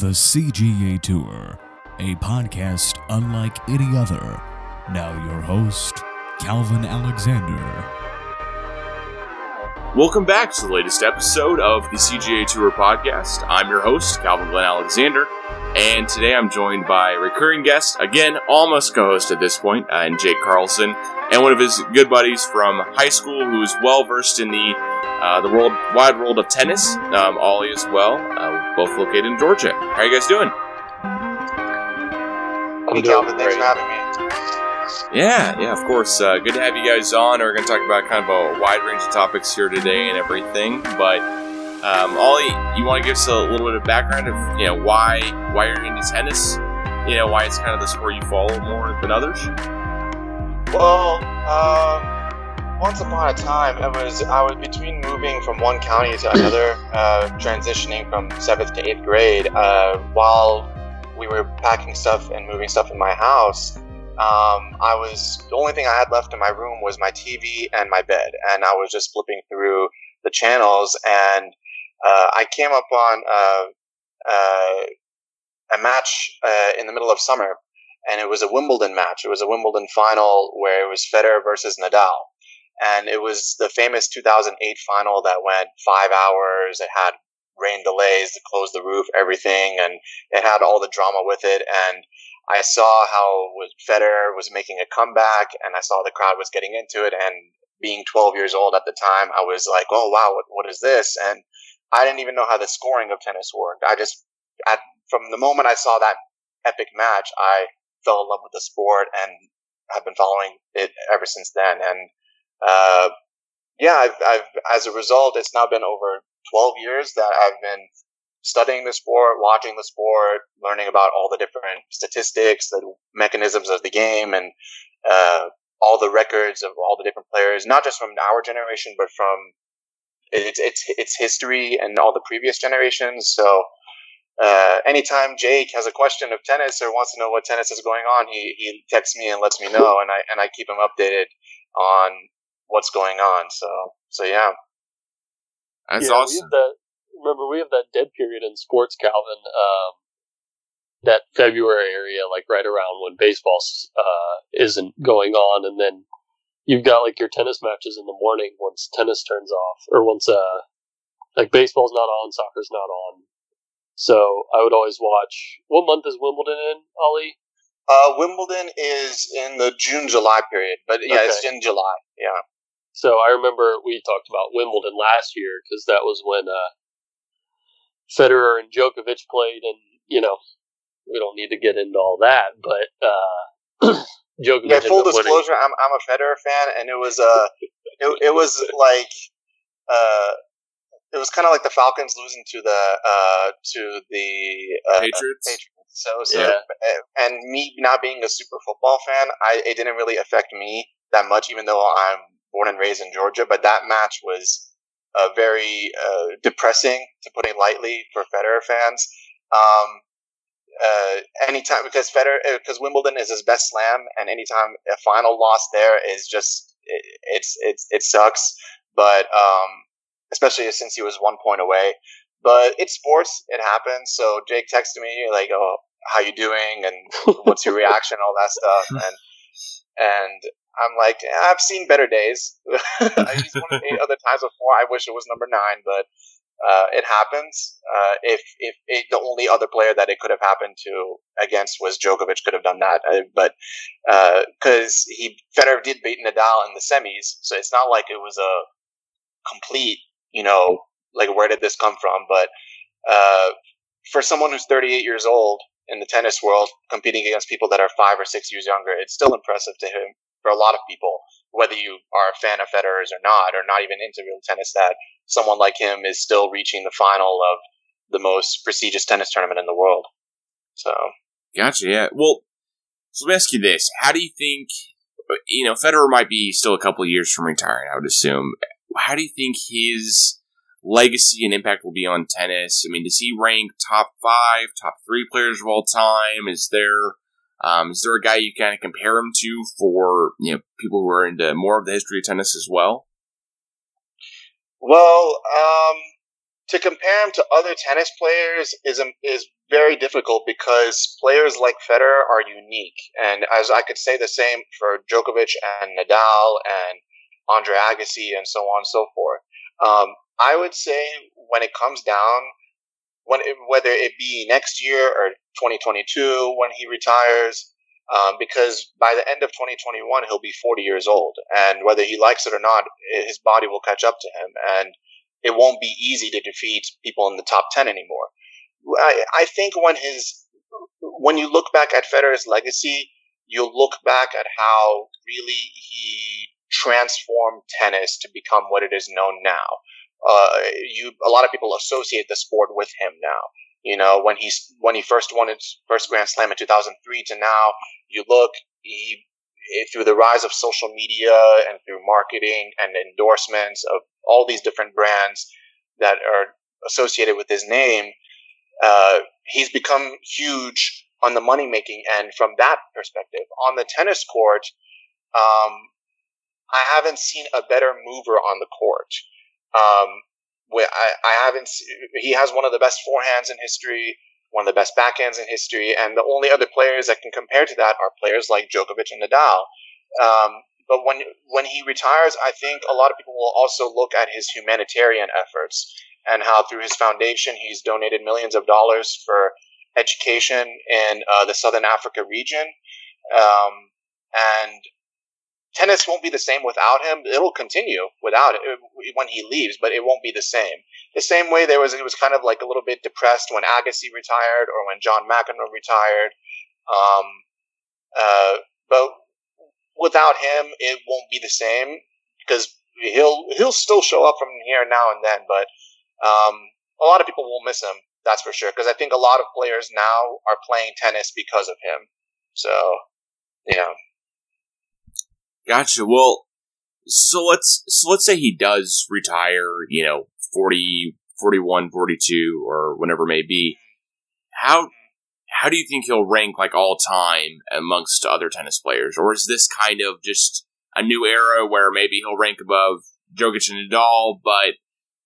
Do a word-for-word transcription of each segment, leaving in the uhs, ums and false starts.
The C G A Tour, a podcast unlike any other. Now your host, Calvin Alexander. Welcome back to the latest episode of the C G A Tour podcast. I'm your host, Calvin Glen Alexander, and today I'm joined by a recurring guest, again, almost co-host at this point, uh, and Jake Carlson, and one of his good buddies from high school who is well-versed in the Uh, the world, wide world of tennis. Um, Ollie as well, uh, both located in Georgia. How are you guys doing? I'm doing great. Thanks for having me. Yeah, yeah, of course. Uh, good to have you guys on. We're going to talk about kind of a wide range of topics here today and everything. But um, Ollie, you want to give us a little bit of background of you know why why you're into tennis? You know why it's kind of the sport you follow more than others? Well, uh. Once upon a time, I was I was between moving from one county to another, uh, transitioning from seventh to eighth grade. Uh, while we were packing stuff and moving stuff in my house, um, I was the only thing I had left in my room was my T V and my bed, and I was just flipping through the channels, and uh, I came up on uh, uh, a match uh, in the middle of summer, and it was a Wimbledon match. It was a Wimbledon final where it was Federer versus Nadal. And it was the famous two thousand eight final that went five hours. It had rain delays to close the roof, everything. And it had all the drama with it. And I saw how Federer was making a comeback. And I saw the crowd was getting into it. And being twelve years old at the time, I was like, oh, wow, what, what is this? And I didn't even know how the scoring of tennis worked. I just, at, from the moment I saw that epic match, I fell in love with the sport and have been following it ever since then. And Uh, yeah, I've, I've, as a result, it's now been over twelve years that I've been studying the sport, watching the sport, learning about all the different statistics, the mechanisms of the game, and uh, all the records of all the different players, not just from our generation, but from its its, its history and all the previous generations. So uh, anytime Jake has a question of tennis or wants to know what tennis is going on, he, he texts me and lets me know, and I and I keep him updated on what's going on. So, so yeah. That's yeah, awesome. We have that, remember, we have that dead period in sports, Calvin, um, that February area, like right around when baseball uh, isn't going on. And then you've got like your tennis matches in the morning once tennis turns off, or once uh, like baseball's not on, soccer's not on. So I would always watch. What month is Wimbledon in, Ollie? Uh, Wimbledon is in the June-July period, but yeah, okay. It's in July, yeah. So I remember we talked about Wimbledon last year because that was when uh, Federer and Djokovic played, and, you know, we don't need to get into all that, but uh, Djokovic yeah, full disclosure, I'm, I'm a Federer fan, and it was, uh, it, it was like... Uh, It was kind of like the Falcons losing to the uh, to the uh, Patriots. Patriots. So, so yeah. And me not being a super football fan, I, it didn't really affect me that much, even though I'm born and raised in Georgia. But that match was uh, very uh, depressing, to put it lightly, for Federer fans. Um, uh, anytime because Federer, because Wimbledon is his best slam, and anytime a final loss there is just it, it's it's it sucks. But um, especially since he was one point away. But it's sports. It happens. So Jake texted me, like, oh, how you doing? And what's your reaction? All that stuff. And and I'm like, I've seen better days. I used one of eight other times before. I wish it was number nine, but uh, it happens. Uh, if if it, the only other player that it could have happened to against was Djokovic could have done that. Uh, but because uh, he Federer did beat Nadal in the semis. So it's not like it was a complete, you know, like, where did this come from? But uh, for someone who's thirty-eight years old in the tennis world, competing against people that are five or six years younger, it's still impressive to him for a lot of people, whether you are a fan of Federer's or not, or not even into real tennis, that someone like him is still reaching the final of the most prestigious tennis tournament in the world. So, gotcha, yeah. Well, so let me ask you this. How do you think, you know, Federer might be still a couple of years from retiring, I would assume. How do you think his legacy and impact will be on tennis? I mean, does he rank top five, top three players of all time? Is there um, is there a guy you kind of compare him to for, you know, people who are into more of the history of tennis as well? Well, um, to compare him to other tennis players is is very difficult because players like Federer are unique. And as I could say the same for Djokovic and Nadal and Andre Agassi and so on and so forth. Um, I would say when it comes down, when it, whether it be next year or twenty twenty-two when he retires, um, because by the end of twenty twenty-one, he'll be forty years old. And whether he likes it or not, his body will catch up to him. And it won't be easy to defeat people in the top ten anymore. I, I think when his, when you look back at Federer's legacy, you'll look back at how really he transformed tennis to become what it is known now. Uh, you, a lot of people associate the sport with him now. You know, when he, when he first won his first Grand Slam in two thousand three to now, you look, he, through the rise of social media and through marketing and endorsements of all these different brands that are associated with his name, uh, he's become huge on the money-making end from that perspective. On the tennis court, um, I haven't seen a better mover on the court. Um, where I, I haven't. He has one of the best forehands in history, one of the best backhands in history, and the only other players that can compare to that are players like Djokovic and Nadal. Um, but when when he retires, I think a lot of people will also look at his humanitarian efforts and how through his foundation he's donated millions of dollars for education in uh, the Southern Africa region. Um, and tennis won't be the same without him. It'll continue without it when he leaves, but it won't be the same. The same way there was, it was kind of like a little bit depressed when Agassi retired or when John McEnroe retired. Um, uh, but without him, it won't be the same because he'll he'll still show up from here now and then. But um, a lot of people will miss him, that's for sure. Because I think a lot of players now are playing tennis because of him. So, you know. Gotcha. Well, so let's so let's say he does retire, you know, forty, forty-one, forty-two, or whenever it may be. How how do you think he'll rank, like, all time amongst other tennis players? Or is this kind of just a new era where maybe he'll rank above Djokovic and Nadal, but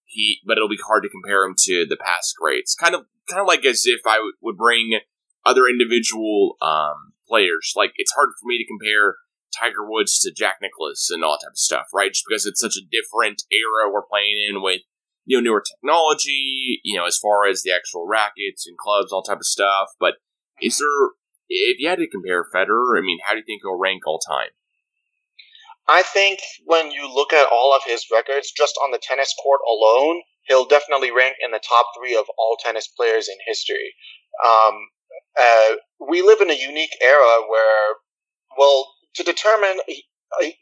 he but it'll be hard to compare him to the past greats? Kind of kind of like as if I w- would bring other individual um, players. Like, it's hard for me to compare Tiger Woods to Jack Nicklaus and all that type of stuff, right? Just because it's such a different era we're playing in with, you know, newer technology, you know, as far as the actual rackets and clubs, all type of stuff. But is there, if you had to compare Federer, I mean, how do you think he'll rank all time? I think when you look at all of his records, just on the tennis court alone, he'll definitely rank in the top three of all tennis players in history. Um, uh, we live in a unique era where, well, to determine the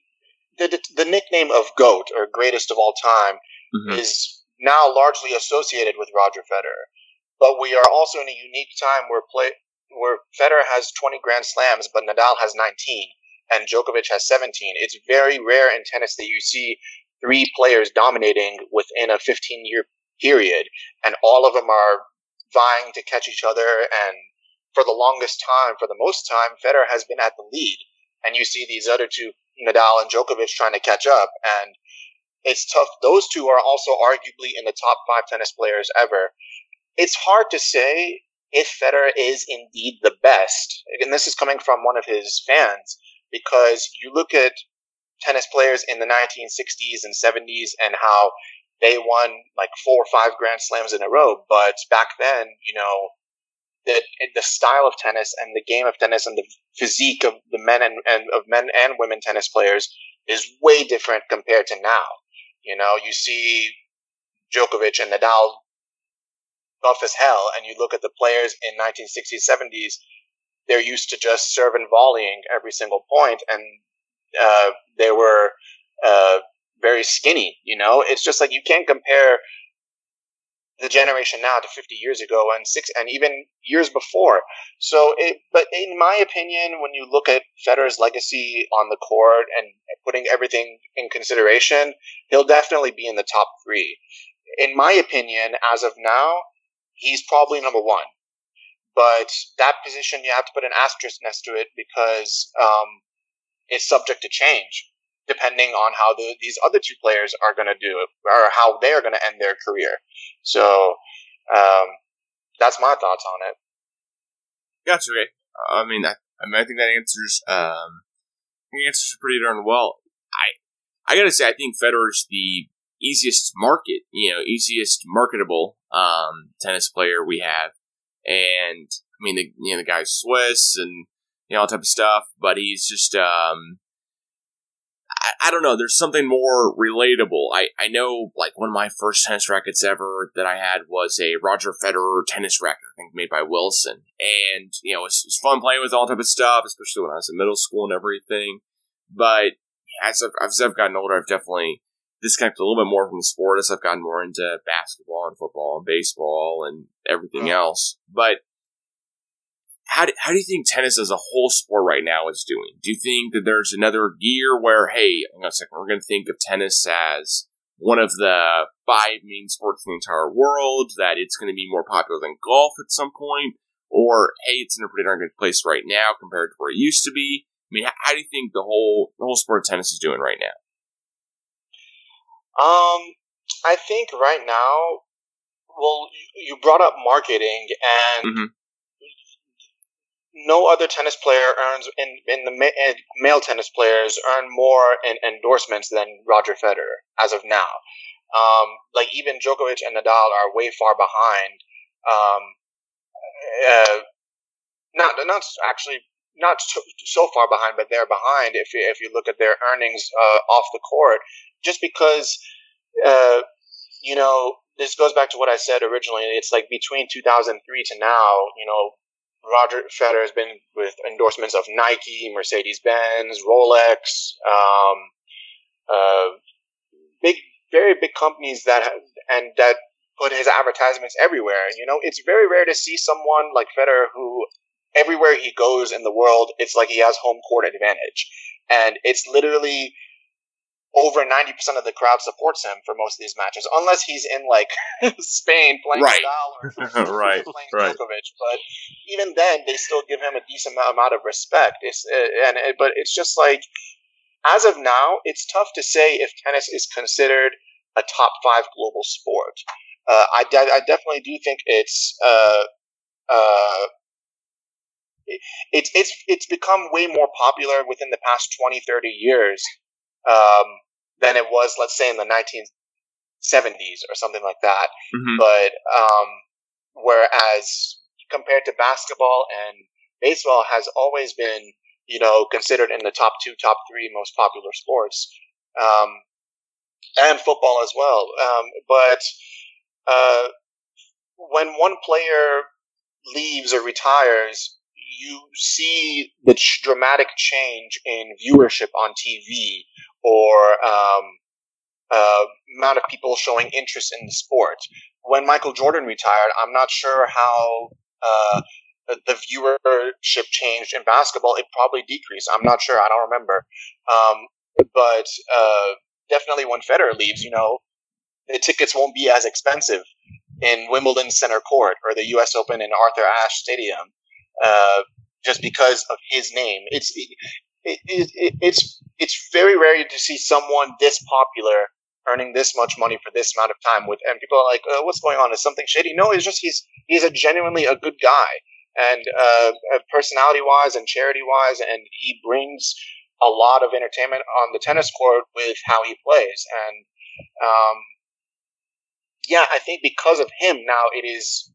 the nickname of GOAT, or greatest of all time, mm-hmm. is now largely associated with Roger Federer. But we are also in a unique time where play where Federer has twenty Grand Slams, but Nadal has nineteen, and Djokovic has seventeen. It's very rare in tennis that you see three players dominating within a fifteen-year period, and all of them are vying to catch each other. And for the longest time, for the most time, Federer has been at the lead. And you see these other two, Nadal and Djokovic, trying to catch up. And it's tough. Those two are also arguably in the top five tennis players ever. It's hard to say if Federer is indeed the best. And this is coming from one of his fans, because you look at tennis players in the nineteen sixties and seventies and how they won like four or five Grand Slams in a row. But back then, you know, The, the style of tennis and the game of tennis and the physique of the men and, and of men and women tennis players is way different compared to now. You know, you see Djokovic and Nadal buff as hell, and you look at the players in nineteen sixties, seventies, they're used to just serve and volleying every single point, and uh, they were uh, very skinny, you know? It's just like you can't compare the generation now to fifty years ago and six and even years before. So it, but in my opinion, when you look at Federer's legacy on the court and putting everything in consideration, he'll definitely be in the top three. In my opinion, as of now, he's probably number one, but that position, you have to put an asterisk next to it because, um, it's subject to change. depending on how the, these other two players are going to do or how they're going to end their career. So um, that's my thoughts on it. Gotcha. Okay. I mean, I, I, mean, I think that answers um, I think answers pretty darn well. I I gotta say, I think Federer's the easiest market, you know, easiest marketable um, tennis player we have, and I mean, the, you know, the guy's Swiss and you know all type of stuff, but he's just um, I, I don't know. There's something more relatable. I I know, like one of my first tennis rackets ever that I had was a Roger Federer tennis racket, I think made by Wilson, and you know it's it fun playing with all type of stuff, especially when I was in middle school and everything, but. As I've, as I've gotten older, I've definitely disconnected a little bit more from the sport as I've gotten more into basketball and football and baseball and everything else. But how do, how do you think tennis as a whole sport right now is doing? Do you think that there's another year where, hey, hang on a second, we're going to think of tennis as one of the five main sports in the entire world, that it's going to be more popular than golf at some point, or, hey, it's in a pretty darn good place right now compared to where it used to be? I mean, how do you think the whole the whole sport of tennis is doing right now? Um, I think right now, well, you brought up marketing, and mm-hmm. no other tennis player earns in in the ma- male tennis players earn more in endorsements than Roger Federer as of now. Um, like even Djokovic and Nadal are way far behind. Um, uh, not not actually. Not so far behind, but they're behind if you, if you look at their earnings uh, off the court, just because, uh, you know, this goes back to what I said originally. It's like between two thousand three to now, you know, Roger Federer has been with endorsements of Nike, Mercedes-Benz, Rolex, um, uh, big, very big companies that have, and that put his advertisements everywhere. You know, it's very rare to see someone like Federer who everywhere he goes in the world, it's like he has home court advantage. And it's literally over ninety percent of the crowd supports him for most of these matches, unless he's in, like, Spain playing right. Nadal or right. playing right. Djokovic. But even then, they still give him a decent amount of respect. It's, uh, and it, But it's just like, as of now, it's tough to say if tennis is considered a top five global sport. Uh, I, de- I definitely do think it's... Uh, uh, It's it's it's become way more popular within the past twenty, thirty years um, than it was, let's say, in the nineteen seventies or something like that. Mm-hmm. But um, whereas compared to basketball and baseball has always been, you know, considered in the top two, top three most popular sports, um, and football as well. Um, but uh, when one player leaves or retires, you see the ch- dramatic change in viewership on T V or um, uh, amount of people showing interest in the sport. When Michael Jordan retired, I'm not sure how uh, the viewership changed in basketball. It probably decreased. I'm not sure. I don't remember. Um, but uh, definitely when Federer leaves, you know, the tickets won't be as expensive in Wimbledon Center Court or the U S Open in Arthur Ashe Stadium. Uh, just because of his name, it's it, it, it, it's it's very rare to see someone this popular earning this much money for this amount of time. With and people are like, oh, "What's going on? Is something shady?" No, it's just he's he's a genuinely a good guy, and uh, personality-wise and charity-wise, and he brings a lot of entertainment on the tennis court with how he plays. And um, yeah, I think because of him, now it is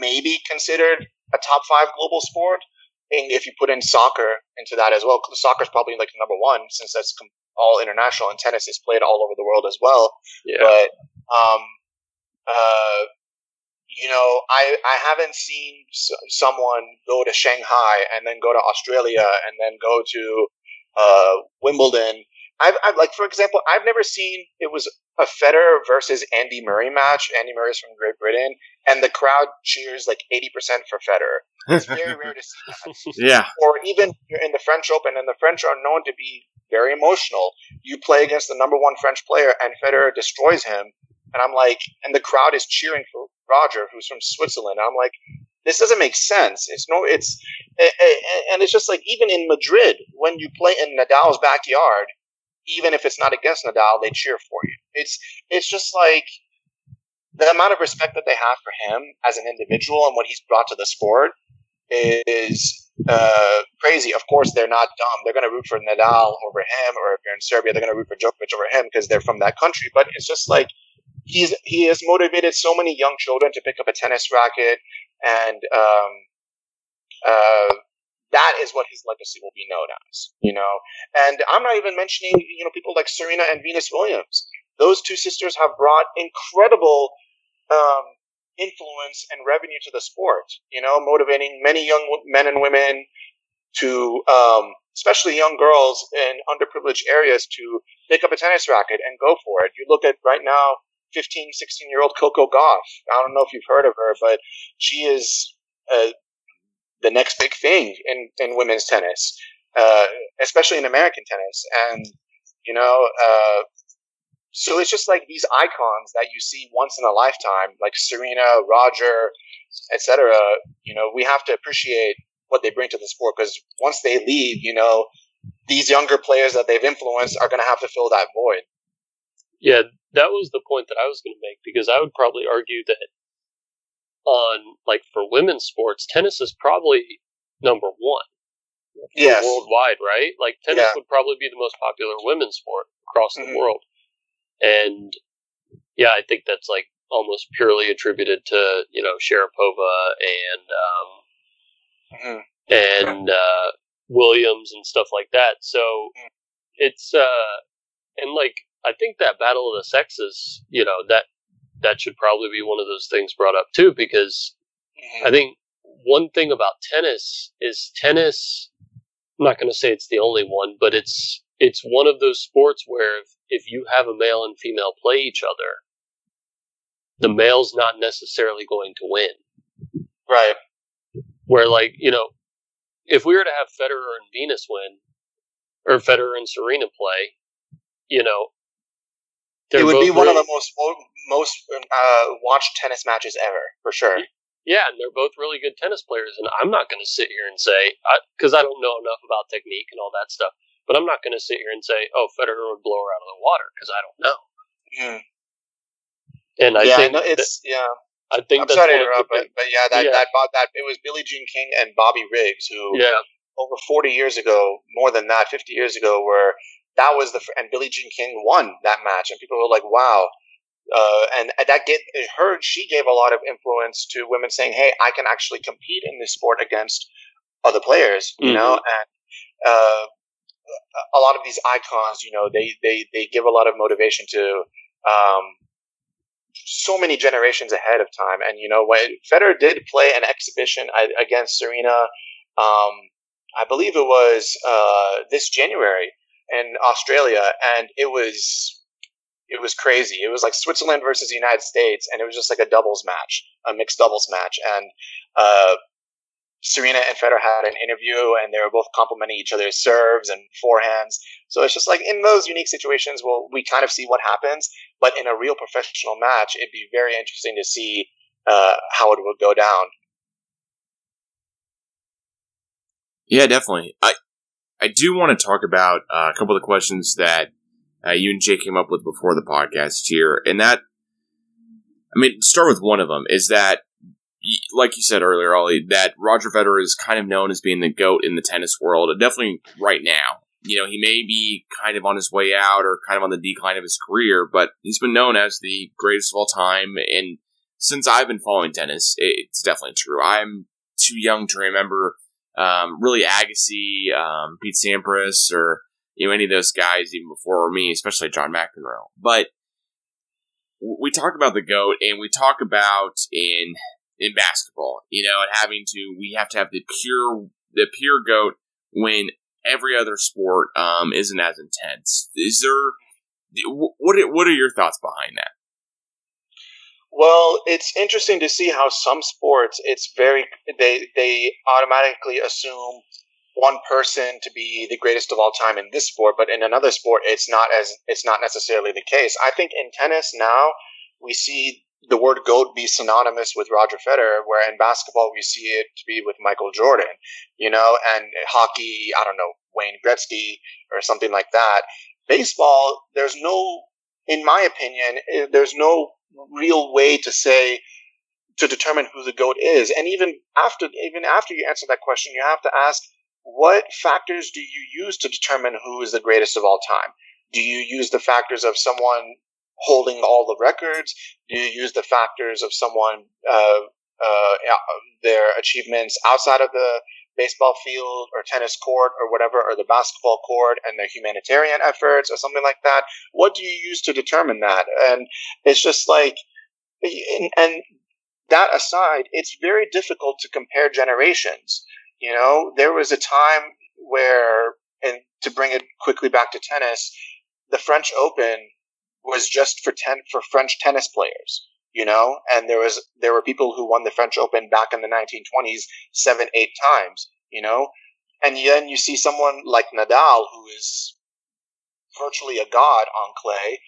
maybe considered a top five global sport, and if you put in soccer into that as well, soccer is probably like number one since that's all international, and tennis is played all over the world as well. Yeah. But um, uh, you know, I I haven't seen s- someone go to Shanghai and then go to Australia and then go to uh, Wimbledon. I've, I've like for example, I've never seen it was a Federer versus Andy Murray match. Andy Murray is from Great Britain, and the crowd cheers like eighty percent for Federer. It's very rare to see that. Yeah. Or even in the French Open, and the French are known to be very emotional. You play against the number one French player, and Federer destroys him, and I'm like, and the crowd is cheering for Roger, who's from Switzerland. I'm like, this doesn't make sense. It's no, it's, and it's just like even in Madrid when you play in Nadal's backyard. even if it's not against Nadal, they cheer for you. It's it's just like the amount of respect that they have for him as an individual and what he's brought to the sport is uh, crazy. Of course, they're not dumb. They're going to root for Nadal over him, or if you're in Serbia, they're going to root for Djokovic over him because they're from that country. But it's just like he's he has motivated so many young children to pick up a tennis racket, and um, uh, that is what his legacy will be known as, you know. And I'm not even mentioning, you know, people like Serena and Venus Williams. Those two sisters have brought incredible um, influence and revenue to the sport, you know, motivating many young men and women to, um, especially young girls in underprivileged areas, to pick up a tennis racket and go for it. You look at right now, fifteen, sixteen-year-old Coco Gauff. I don't know if you've heard of her, but she is uh, the next big thing in, in women's tennis, uh, especially in American tennis. And, you know, uh, so it's just like these icons that you see once in a lifetime, like Serena, Roger, et cetera. You know, we have to appreciate what they bring to the sport, because once they leave, you know, these younger players that they've influenced are going to have to fill that void. Yeah, that was the point that I was going to make, because I would probably argue that on, like, for women's sports, tennis is probably number one. Yes. Worldwide, right? Like, tennis yeah. would probably be the most popular women's sport across the mm-hmm. world. And yeah, I think that's like almost purely attributed to, you know, Sharapova and um, mm-hmm. and uh, Williams and stuff like that. So mm-hmm. it's uh, and like I think that battle of the sexes, you know, that that should probably be one of those things brought up too, because mm-hmm. I think one thing about tennis is tennis. I'm not going to say it's the only one, but it's it's one of those sports where if If you have a male and female play each other, the male's not necessarily going to win. Right. Where, like, you know, if we were to have Federer and Venus win, or Federer and Serena play, you know, it would be really one of the most most uh, watched tennis matches ever, for sure. Yeah, and they're both really good tennis players, and I'm not going to sit here and say, because I, I don't know enough about technique and all that stuff, but I'm not going to sit here and say, oh, Federer would blow her out of the water, because I don't know. Mm. And I yeah, think no, it's that, yeah. I think I'm that's sorry to interrupt, but, but yeah, that, yeah. That, that that it was Billie Jean King and Bobby Riggs who yeah. over forty years ago, more than that, fifty years ago, were that was the and Billie Jean King won that match, and people were like, wow. Uh, and that get her she gave a lot of influence to women saying, hey, I can actually compete in this sport against other players, you mm-hmm. know, and. Uh, A lot of these icons, you know, they, they, they give a lot of motivation to um, so many generations ahead of time. And, you know, when Federer did play an exhibition against Serena, um, I believe it was uh, this January in Australia, and it was it was crazy. It was like Switzerland versus the United States, and it was just like a doubles match, a mixed doubles match. And uh, Serena and Federer had an interview, and they were both complimenting each other's serves and forehands. So it's just like in those unique situations, well, we kind of see what happens. But in a real professional match, it'd be very interesting to see uh, how it would go down. Yeah, definitely. I I do want to talk about uh, a couple of the questions that uh, you and Jay came up with before the podcast here, and that I mean, start with one of them is that. Like you said earlier, Ollie, that Roger Federer is kind of known as being the GOAT in the tennis world, definitely right now. You know, he may be kind of on his way out or kind of on the decline of his career, but he's been known as the greatest of all time. And since I've been following tennis, it's definitely true. I'm too young to remember um, really Agassi, um, Pete Sampras, or you know any of those guys even before me, especially John McEnroe. But we talk about the GOAT, and we talk about in... in basketball, you know, and having to, we have to have the pure, the pure GOAT when every other sport um, isn't as intense. Is there, what, what are your thoughts behind that? Well, it's interesting to see how some sports, it's very, they, they automatically assume one person to be the greatest of all time in this sport, but in another sport, it's not as, it's not necessarily the case. I think in tennis now, we see the word GOAT be synonymous with Roger Federer, where in basketball we see it to be with Michael Jordan, you know, and hockey, I don't know, Wayne Gretzky or something like that. baseball, there's no, in my opinion, there's no real way to say, to determine who the GOAT is. And even after, even after you answer that question, you have to ask, what factors do you use to determine who is the greatest of all time? Do you use the factors of someone holding all the records? Do you use the factors of someone, uh, uh, their achievements outside of the baseball field or tennis court or whatever, or the basketball court and their humanitarian efforts or something like that? What do you use to determine that? And it's just like, and, and that aside, it's very difficult to compare generations. You know, there was a time where, and to bring it quickly back to tennis, the French Open was just for ten, for French tennis players, you know, and there was, there were people who won the French Open back in the nineteen twenties seven, eight times, you know, and then you see someone like Nadal, who is virtually a god on clay.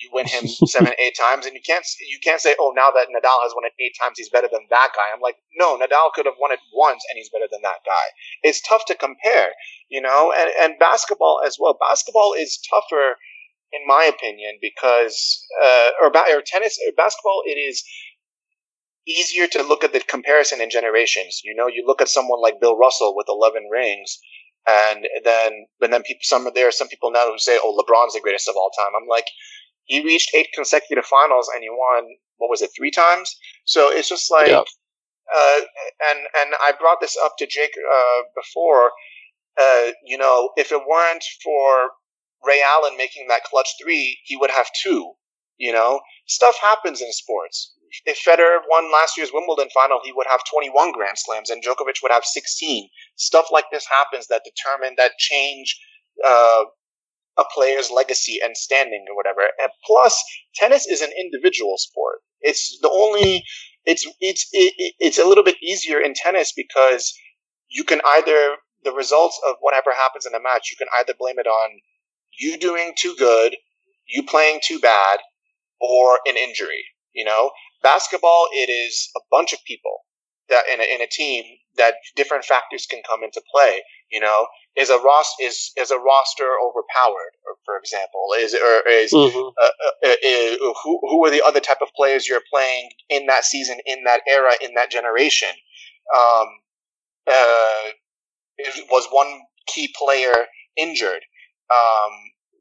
You win him seven, eight times, and you can't you can't say, oh, now that Nadal has won it eight times, he's better than that guy. I'm like, no, Nadal could have won it once, and he's better than that guy. It's tough to compare, you know, and, and basketball as well. Basketball is tougher, in my opinion, because uh, or, ba- or tennis, or basketball, it is easier to look at the comparison in generations. You know, you look at someone like Bill Russell with eleven rings. And then, and then people, some are there, some people now who say, oh, LeBron's the greatest of all time. I'm like, he reached eight consecutive finals and he won, what was it, three times? So it's just like, yeah. uh, and and I brought this up to Jake uh, before, uh, you know, if it weren't for Ray Allen making that clutch three, he would have two, you know? Stuff happens in sports. If Federer won last year's Wimbledon final, he would have twenty-one Grand Slams and Djokovic would have sixteen. Stuff like this happens that determine, that change uh a player's legacy and standing or whatever. And plus, tennis is an individual sport. It's the only, it's, it's, it, it's a little bit easier in tennis because you can either, the results of whatever happens in a match, you can either blame it on you doing too good, you playing too bad, or an injury, you know? Basketball, it is a bunch of people that in a, in a team that different factors can come into play. You know, is a ros is is a roster overpowered? Or, for example, is or is, mm-hmm. uh, uh, is who who are the other type of players you're playing in that season, in that era, in that generation? Um, uh, was one key player injured? Um,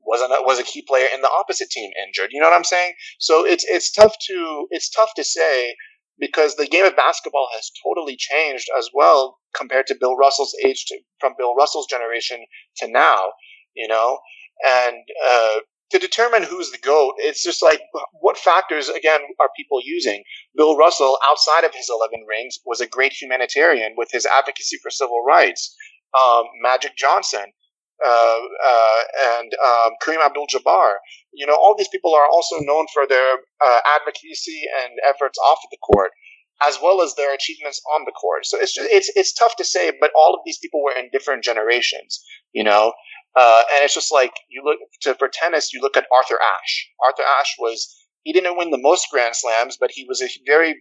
was a was a key player in the opposite team injured? You know what I'm saying? So it's it's tough to it's tough to say. Because the game of basketball has totally changed as well compared to Bill Russell's age, to, from Bill Russell's generation to now, you know. And uh, to determine who's the GOAT, it's just like, what factors, again, are people using? Bill Russell, outside of his eleven rings, was a great humanitarian with his advocacy for civil rights. Um, Magic Johnson uh, uh, and um, Kareem Abdul-Jabbar. You know, all these people are also known for their uh, advocacy and efforts off of the court, as well as their achievements on the court. So it's just, it's it's tough to say, but all of these people were in different generations, you know. Uh, and it's just like, you look to for tennis, you look at Arthur Ashe. Arthur Ashe was he didn't win the most Grand Slams, but he was a very,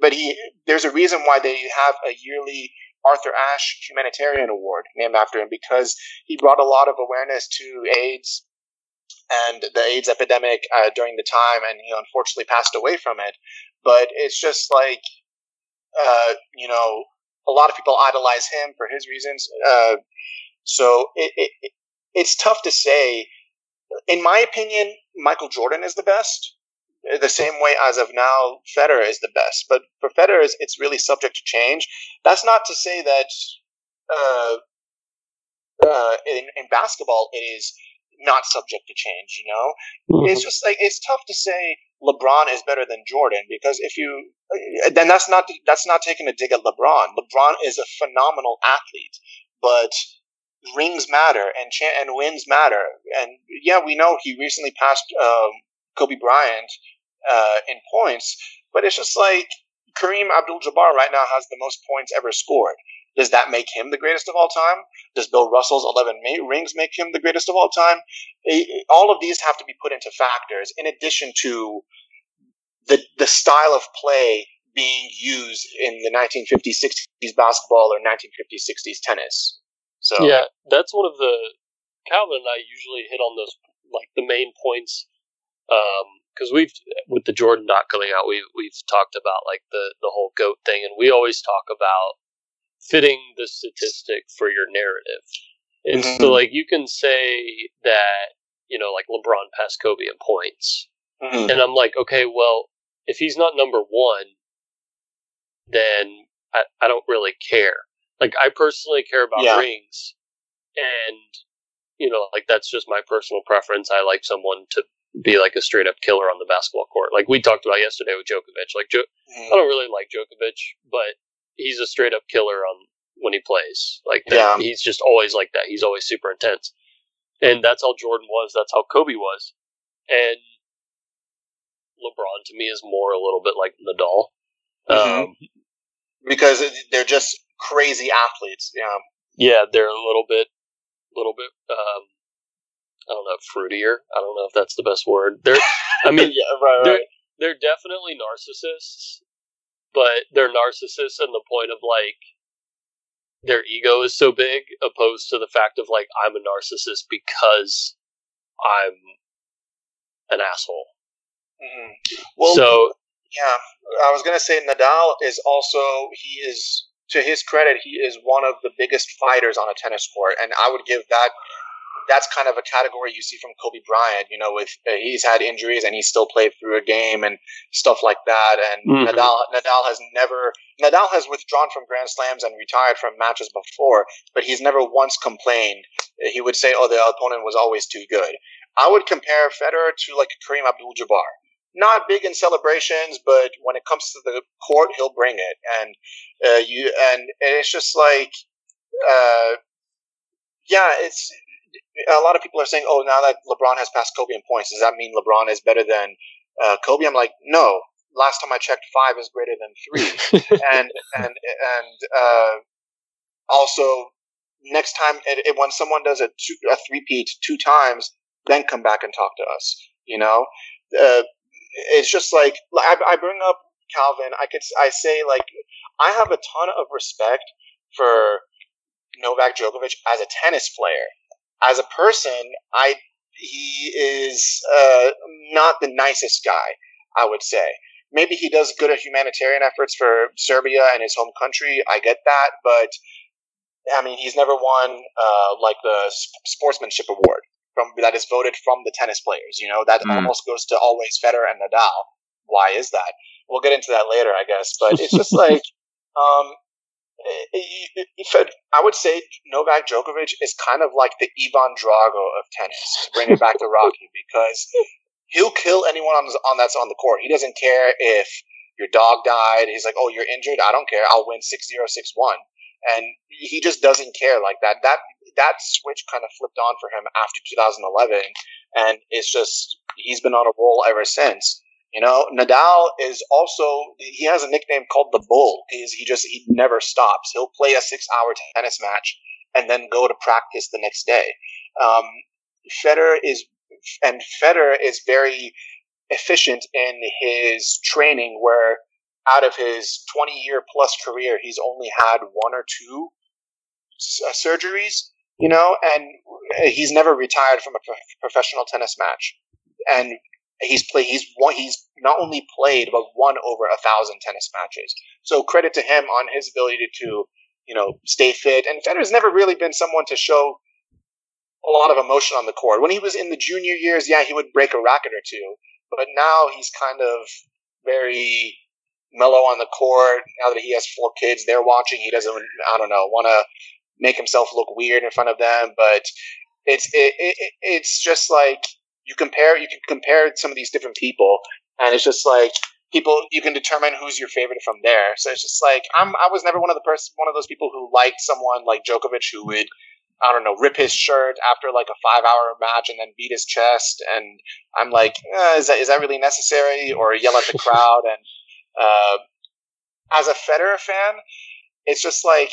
but he there's a reason why they have a yearly Arthur Ashe Humanitarian Award named after him, because he brought a lot of awareness to AIDS and the AIDS epidemic uh, during the time, and he unfortunately passed away from it. But it's just like, uh, you know, a lot of people idolize him for his reasons. Uh, so it, it, it's tough to say. In my opinion, Michael Jordan is the best. The same way as of now, Federer is the best. But for Federer, it's really subject to change. That's not to say that uh, uh, in, in basketball it is not subject to change, you know? Mm-hmm. It's just like, it's tough to say LeBron is better than Jordan, because if you, then that's not, that's not taking a dig at LeBron. LeBron is a phenomenal athlete, but rings matter and ch- and wins matter. And yeah, we know he recently passed um, Kobe Bryant uh, in points, but it's just like, Kareem Abdul-Jabbar right now has the most points ever scored. Does that make him the greatest of all time? Does Bill Russell's eleven rings make him the greatest of all time? All of these have to be put into factors, in addition to the the style of play being used in the nineteen fifties, sixties basketball or nineteen fifties, sixties tennis. So yeah, that's one of the Calvin and I usually hit on those, like, the main points, because um, we've, with the Jordan doc coming out, we've, we've talked about, like, the, the whole GOAT thing, and we always talk about fitting the statistic for your narrative. And mm-hmm. so, like, you can say that, you know, like, LeBron passed Kobe in points. Mm-hmm. And I'm like, okay, well, if he's not number one, then I, I don't really care. Like, I personally care about yeah. rings. And, you know, like, that's just my personal preference. I like someone to be, like, a straight-up killer on the basketball court. Like, we talked about yesterday with Djokovic. Like, jo- mm. I don't really like Djokovic, but he's a straight-up killer on when he plays. Like, that, yeah. he's just always like that. He's always super intense. And that's how Jordan was. That's how Kobe was. And LeBron, to me, is more a little bit like Nadal. Mm-hmm. Um, because they're just crazy athletes. Yeah. Yeah, they're a little bit, little bit. Um, I don't know, fruitier. I don't know if that's the best word. They're, I mean, yeah, right, they're, right. they're definitely narcissists, but they're narcissists in the point of, like, their ego is so big, opposed to the fact of, like, I'm a narcissist because I'm an asshole. Mm-hmm. Well, so yeah, I was gonna say Nadal is also he is. To his credit, he is one of the biggest fighters on a tennis court, and I would give that. That's kind of a category you see from Kobe Bryant, you know, with uh, he's had injuries and he still played through a game and stuff like that. And mm-hmm. Nadal, Nadal has never, Nadal has withdrawn from Grand Slams and retired from matches before, but he's never once complained. He would say, "Oh, the opponent was always too good." I would compare Federer to like Kareem Abdul-Jabbar. Not big in celebrations, but when it comes to the court, he'll bring it. And uh, you, and, and it's just like, uh, yeah, it's a lot of people are saying, "Oh, now that LeBron has passed Kobe in points, does that mean LeBron is better than uh, Kobe?" I'm like, no. Last time I checked, five is greater than three, and and and uh, also next time it, it, when someone does a two, a three-peat two times, then come back and talk to us, you know. Uh, It's just like I, I bring up Calvin. I could I say like I have a ton of respect for Novak Djokovic as a tennis player. As a person, I he is uh, not the nicest guy. I would say maybe he does good at humanitarian efforts for Serbia and his home country. I get that, but I mean he's never won uh, like the sportsmanship award. From, that is voted from the tennis players, you know, that mm. almost goes to always Federer and Nadal. Why is that? We'll get into that later, I guess. But it's just like, um, I would say Novak Djokovic is kind of like the Ivan Drago of tennis, to bring it back to Rocky, because he'll kill anyone on, on that's on the court. He doesn't care if your dog died. He's like, "Oh, you're injured? I don't care. I'll win six zero, six one." And he just doesn't care like that. That that switch kind of flipped on for him after two thousand eleven, and it's just he's been on a roll ever since. You know, Nadal is also he has a nickname called the Bull. He's, he just he never stops. He'll play a six-hour tennis match and then go to practice the next day. Um, Federer is and Federer is very efficient in his training, where out of his twenty-year-plus career, he's only had one or two uh, surgeries, you know, and he's never retired from a pro- professional tennis match. And he's play- he's won- he's not only played, but won over a thousand tennis matches. So credit to him on his ability to, you know, stay fit. And Federer's never really been someone to show a lot of emotion on the court. When he was in the junior years, yeah, he would break a racket or two. But now he's kind of very mellow on the court. Now that he has four kids, they're watching. He doesn't, I don't know, want to make himself look weird in front of them. But it's it, it, it's just like you compare. You can compare some of these different people, and it's just like people. You can determine who's your favorite from there. So it's just like I'm. I was never one of the person, one of those people who liked someone like Djokovic who would, I don't know, rip his shirt after like a five-hour match and then beat his chest. And I'm like, eh, is that is that really necessary? Or yell at the crowd and. Uh, as a Federer fan, it's just like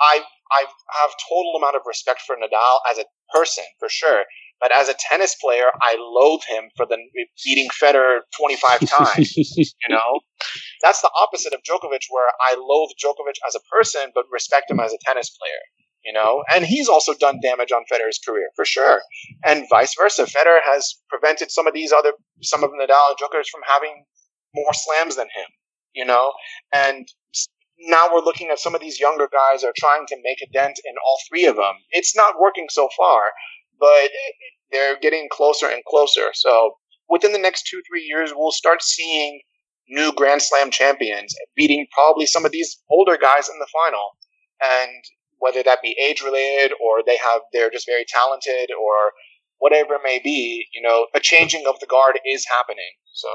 I I have total amount of respect for Nadal as a person for sure, but as a tennis player, I loathe him for the beating Federer twenty-five times. You know, that's the opposite of Djokovic, where I loathe Djokovic as a person but respect him as a tennis player. You you know, and he's also done damage on Federer's career for sure, and vice versa. Federer has prevented some of these other, some of Nadal and Djokovic from having more slams than him, you know, and now we're looking at some of these younger guys are trying to make a dent in all three of them. It's not working so far, but they're getting closer and closer. So within the next two, three years, we'll start seeing new Grand Slam champions beating probably some of these older guys in the final. And whether that be age-related or they have, they're just very talented or whatever it may be, you know, a changing of the guard is happening. So,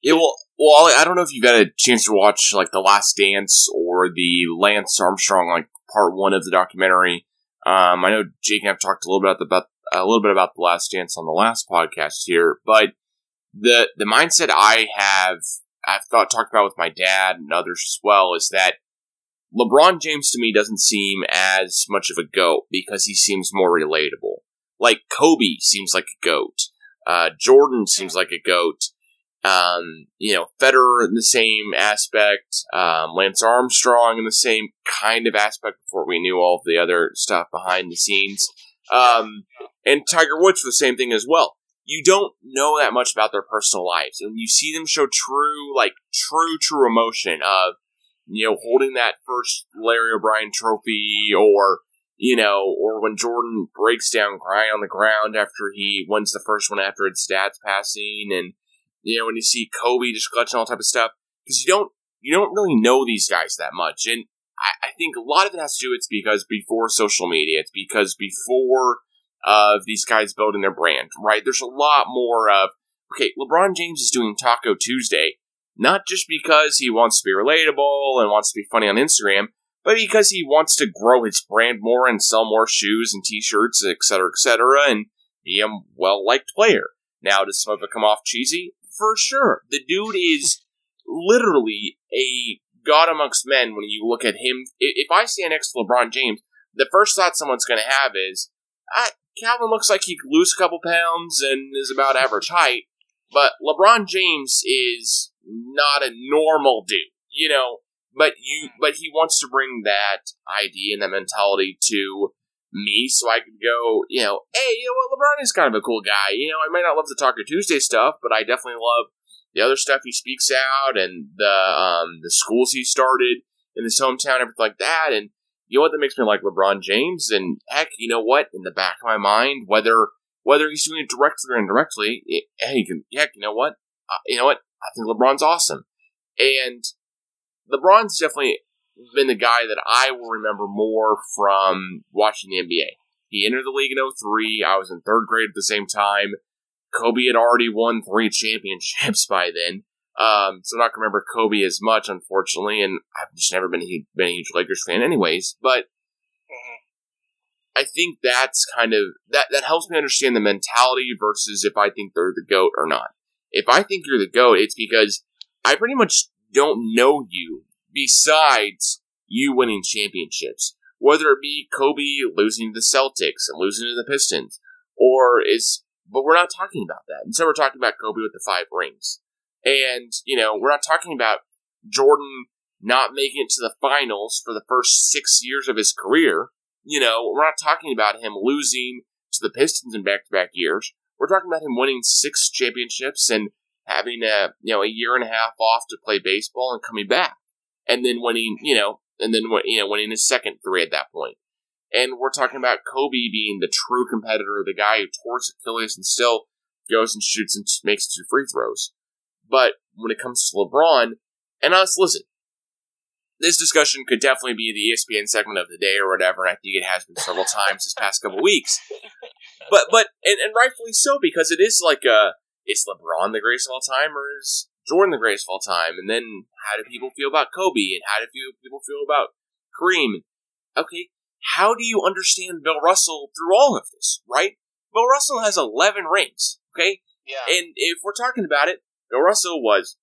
yeah, well, well, I don't know if you got a chance to watch like The Last Dance or the Lance Armstrong, like part one of the documentary. Um, I know Jake and I've talked a little bit about the, a little bit about The Last Dance on the last podcast here, but the the mindset I have, I've thought talked about with my dad and others as well, is that LeBron James to me doesn't seem as much of a GOAT because he seems more relatable. Like Kobe seems like a GOAT. Uh, Jordan seems like a GOAT. Um, you know, Federer in the same aspect. Um, Lance Armstrong in the same kind of aspect before we knew all of the other stuff behind the scenes. Um, and Tiger Woods for the same thing as well. You don't know that much about their personal lives. And you see them show true, like true, true emotion of, you know, holding that first Larry O'Brien trophy, or, you know, or when Jordan breaks down crying on the ground after he wins the first one after his dad's passing, and, you know, when you see Kobe just clutching all type of stuff, because you don't, you don't really know these guys that much. And I, I think a lot of it has to do, it's because before social media, it's because before of uh, these guys building their brand, right? There's a lot more of, okay, LeBron James is doing Taco Tuesday, not just because he wants to be relatable and wants to be funny on Instagram, but because he wants to grow his brand more and sell more shoes and t-shirts, et cetera, et cetera, and be a well-liked player. Now, does some of it come off cheesy? For sure. The dude is literally a god amongst men when you look at him. If I stand next to LeBron James, the first thought someone's going to have is, ah, Calvin looks like he could lose a couple pounds and is about average height, but LeBron James is not a normal dude, you know, but you, but he wants to bring that idea and that mentality to me, so I could go, you know, hey, you know what, LeBron is kind of a cool guy, you know, I might not love the Taco Tuesday stuff, but I definitely love the other stuff he speaks out, and the, um, the schools he started in his hometown, everything like that, and you know what, that makes me like LeBron James, and heck, you know what, in the back of my mind, whether, whether he's doing it directly or indirectly, it, hey, heck, you know what, uh, you know what, I think LeBron's awesome. And LeBron's definitely been the guy that I will remember more from watching the N B A. He entered the league in oh three. I was in third grade at the same time. Kobe had already won three championships by then. Um, so I'm not going to remember Kobe as much, unfortunately. And I've just never been, been a huge Lakers fan anyways. But I think that's kind of, that, that helps me understand the mentality versus if I think they're the GOAT or not. If I think you're the GOAT, it's because I pretty much don't know you besides you winning championships. Whether it be Kobe losing to the Celtics and losing to the Pistons, or is, but we're not talking about that. Instead, we're talking about Kobe with the five rings. And, you know, we're not talking about Jordan not making it to the finals for the first six years of his career. You know, we're not talking about him losing to the Pistons in back-to-back years. We're talking about him winning six championships and having a, you know, a year and a half off to play baseball and coming back, and then winning, you know, and then you know winning his second three at that point. And we're talking about Kobe being the true competitor, the guy who tore his Achilles and still goes and shoots and makes two free throws. But when it comes to LeBron, and us, listen, this discussion could definitely be the E S P N segment of the day or whatever, and I think it has been several times this past couple weeks. But, but and, and rightfully so, because it is like, a, is LeBron the greatest of all time, or is Jordan the greatest of all time? And then how do people feel about Kobe, and how do people feel about Kareem? Okay, how do you understand Bill Russell through all of this, right? Bill Russell has eleven rings, okay? Yeah. And if we're talking about it, Bill Russell was,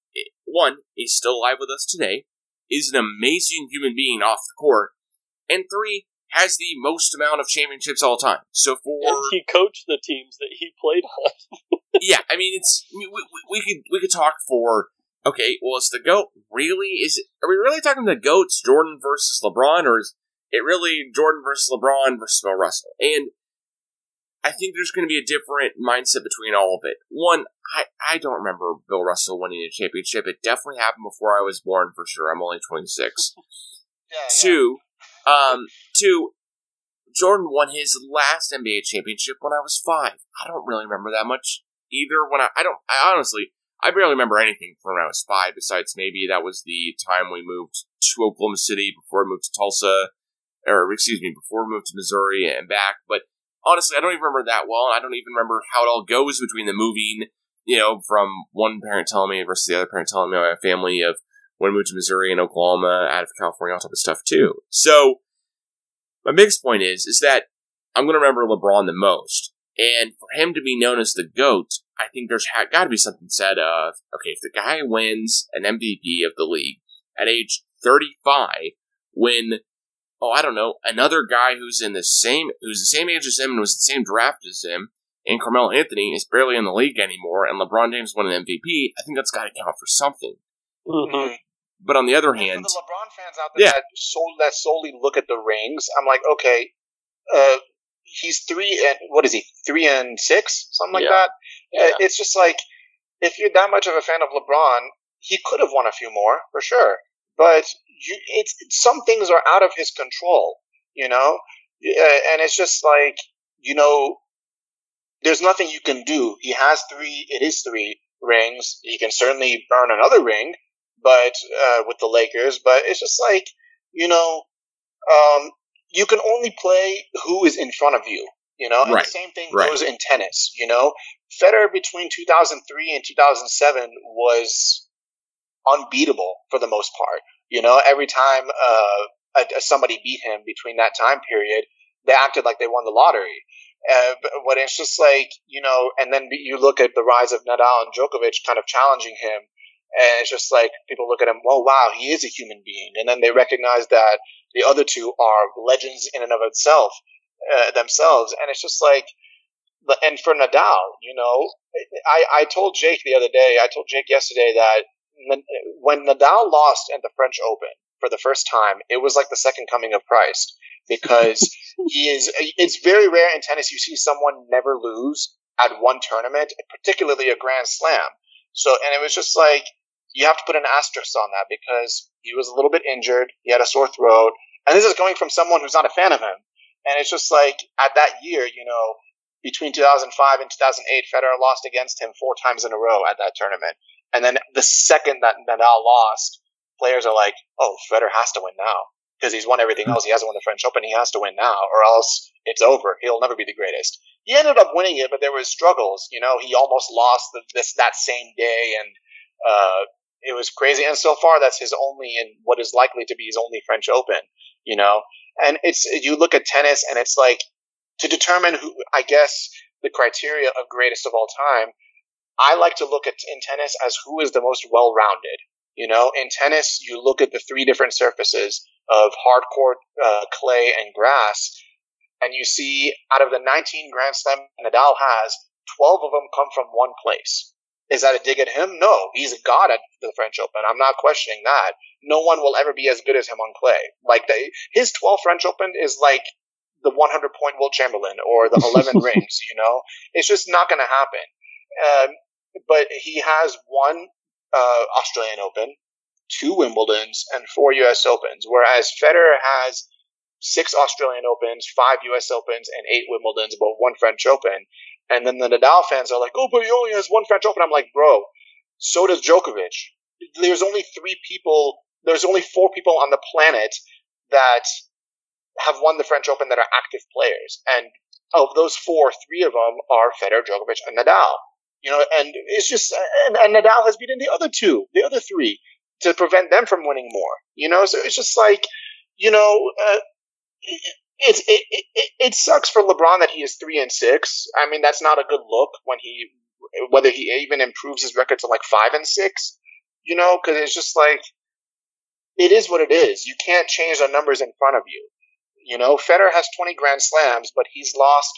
one, he's still alive with us today, is an amazing human being off the court, and three, has the most amount of championships all time. So for and he coached the teams that he played on. Yeah, I mean, it's we, we, we could we could talk for okay. Well, is the GOAT really? Is it, are we really talking the GOATs? Jordan versus LeBron, or is It really, Jordan versus LeBron versus Bill Russell. And I think there's going to be a different mindset between all of it. One, I, I don't remember Bill Russell winning a championship. It definitely happened before I was born, for sure. I'm only twenty-six. yeah, two, yeah. Um, two, Jordan won his last N B A championship when I was five. I don't really remember that much either. When I, I don't, I honestly, I barely remember anything from when I was five, besides maybe that was the time we moved to Oklahoma City before we moved to Tulsa, or excuse me, before we moved to Missouri and back. But honestly, I don't even remember that well, and I don't even remember how it all goes between the moving, you know, from one parent telling me versus the other parent telling me my family of when we moved to Missouri and Oklahoma, out of California, all type of stuff too. So my biggest point is, is that I'm going to remember LeBron the most. And for him to be known as the GOAT, I think there's ha- got to be something said of, okay, if the guy wins an M V P of the league at age thirty-five, when, oh, I don't know, another guy who's in the same, who's the same age as him and was the same draft as him, and Carmelo Anthony is barely in the league anymore, and LeBron James won an M V P, I think that's got to count for something. Mm-hmm. But on the other and hand, for the LeBron fans out there yeah. that, sol- that solely look at the rings, I'm like, okay, uh, he's three and what is he? Three and six, something like yeah. that. Yeah. It's just like, if you're that much of a fan of LeBron, he could have won a few more for sure. But you, it's some things are out of his control, you know. And it's just like, you know, there's nothing you can do. He has three. It is three rings. He can certainly earn another ring, but uh, with the Lakers. But it's just like, you know, um, you can only play who is in front of you, you know? And right. the same thing right. goes in tennis, you know? Federer between two thousand three and two thousand seven was unbeatable for the most part, you know? Every time uh, somebody beat him between that time period, they acted like they won the lottery. Uh, but it's just like, you know, and then you look at the rise of Nadal and Djokovic kind of challenging him, and it's just like people look at him, oh, wow, he is a human being. And then they recognize that the other two are legends in and of itself, uh, themselves. And it's just like, and for Nadal, you know, I, I told Jake the other day, I told Jake yesterday that when Nadal lost at the French Open for the first time, it was like the second coming of Christ, because he is, it's very rare in tennis you see someone never lose at one tournament, particularly a Grand Slam. So, and it was just like, you have to put an asterisk on that, because he was a little bit injured. He had a sore throat. And this is coming from someone who's not a fan of him. And it's just like, at that year, you know, between two thousand five and two thousand eight, Federer lost against him four times in a row at that tournament. And then the second that Nadal lost, players are like, oh, Federer has to win now, because he's won everything else. He hasn't won the French Open. He has to win now, or else it's over. He'll never be the greatest. He ended up winning it, but there was struggles. You know, he almost lost the, this that same day, and uh, it was crazy. And so far, that's his only, and what is likely to be his only French Open. You know, and it's you look at tennis, and it's like, to determine who, I guess, the criteria of greatest of all time. I like to look at in tennis as who is the most well-rounded. You know, in tennis, you look at the three different surfaces of hard court, uh, clay, and grass, and you see out of the nineteen Grand Slam Nadal has, twelve of them come from one place. Is that a dig at him? No, he's a god at the French Open. I'm not questioning that. No one will ever be as good as him on clay. Like they, his twelve French Open is like the hundred-point Will Chamberlain or the eleven rings. You know, it's just not going to happen. Um, but he has one uh, Australian Open, two Wimbledons, and four U S Opens, whereas Federer has six Australian Opens, five U S Opens, and eight Wimbledons, but one French Open. And then the Nadal fans are like, oh, but he only has one French Open. I'm like, bro, so does Djokovic. There's only three people, there's only four people on the planet that have won the French Open that are active players. And of those four, three of them are Federer, Djokovic, and Nadal. You know, and it's just, and, and Nadal has beaten the other two, the other three, to prevent them from winning more, you know? So it's just like, you know, uh, it, it, it, it sucks for LeBron that he is three and six. I mean, that's not a good look when he, whether he even improves his record to like five and six, you know, because it's just like, it is what it is. You can't change the numbers in front of you. You know, Federer has twenty Grand Slams, but he's lost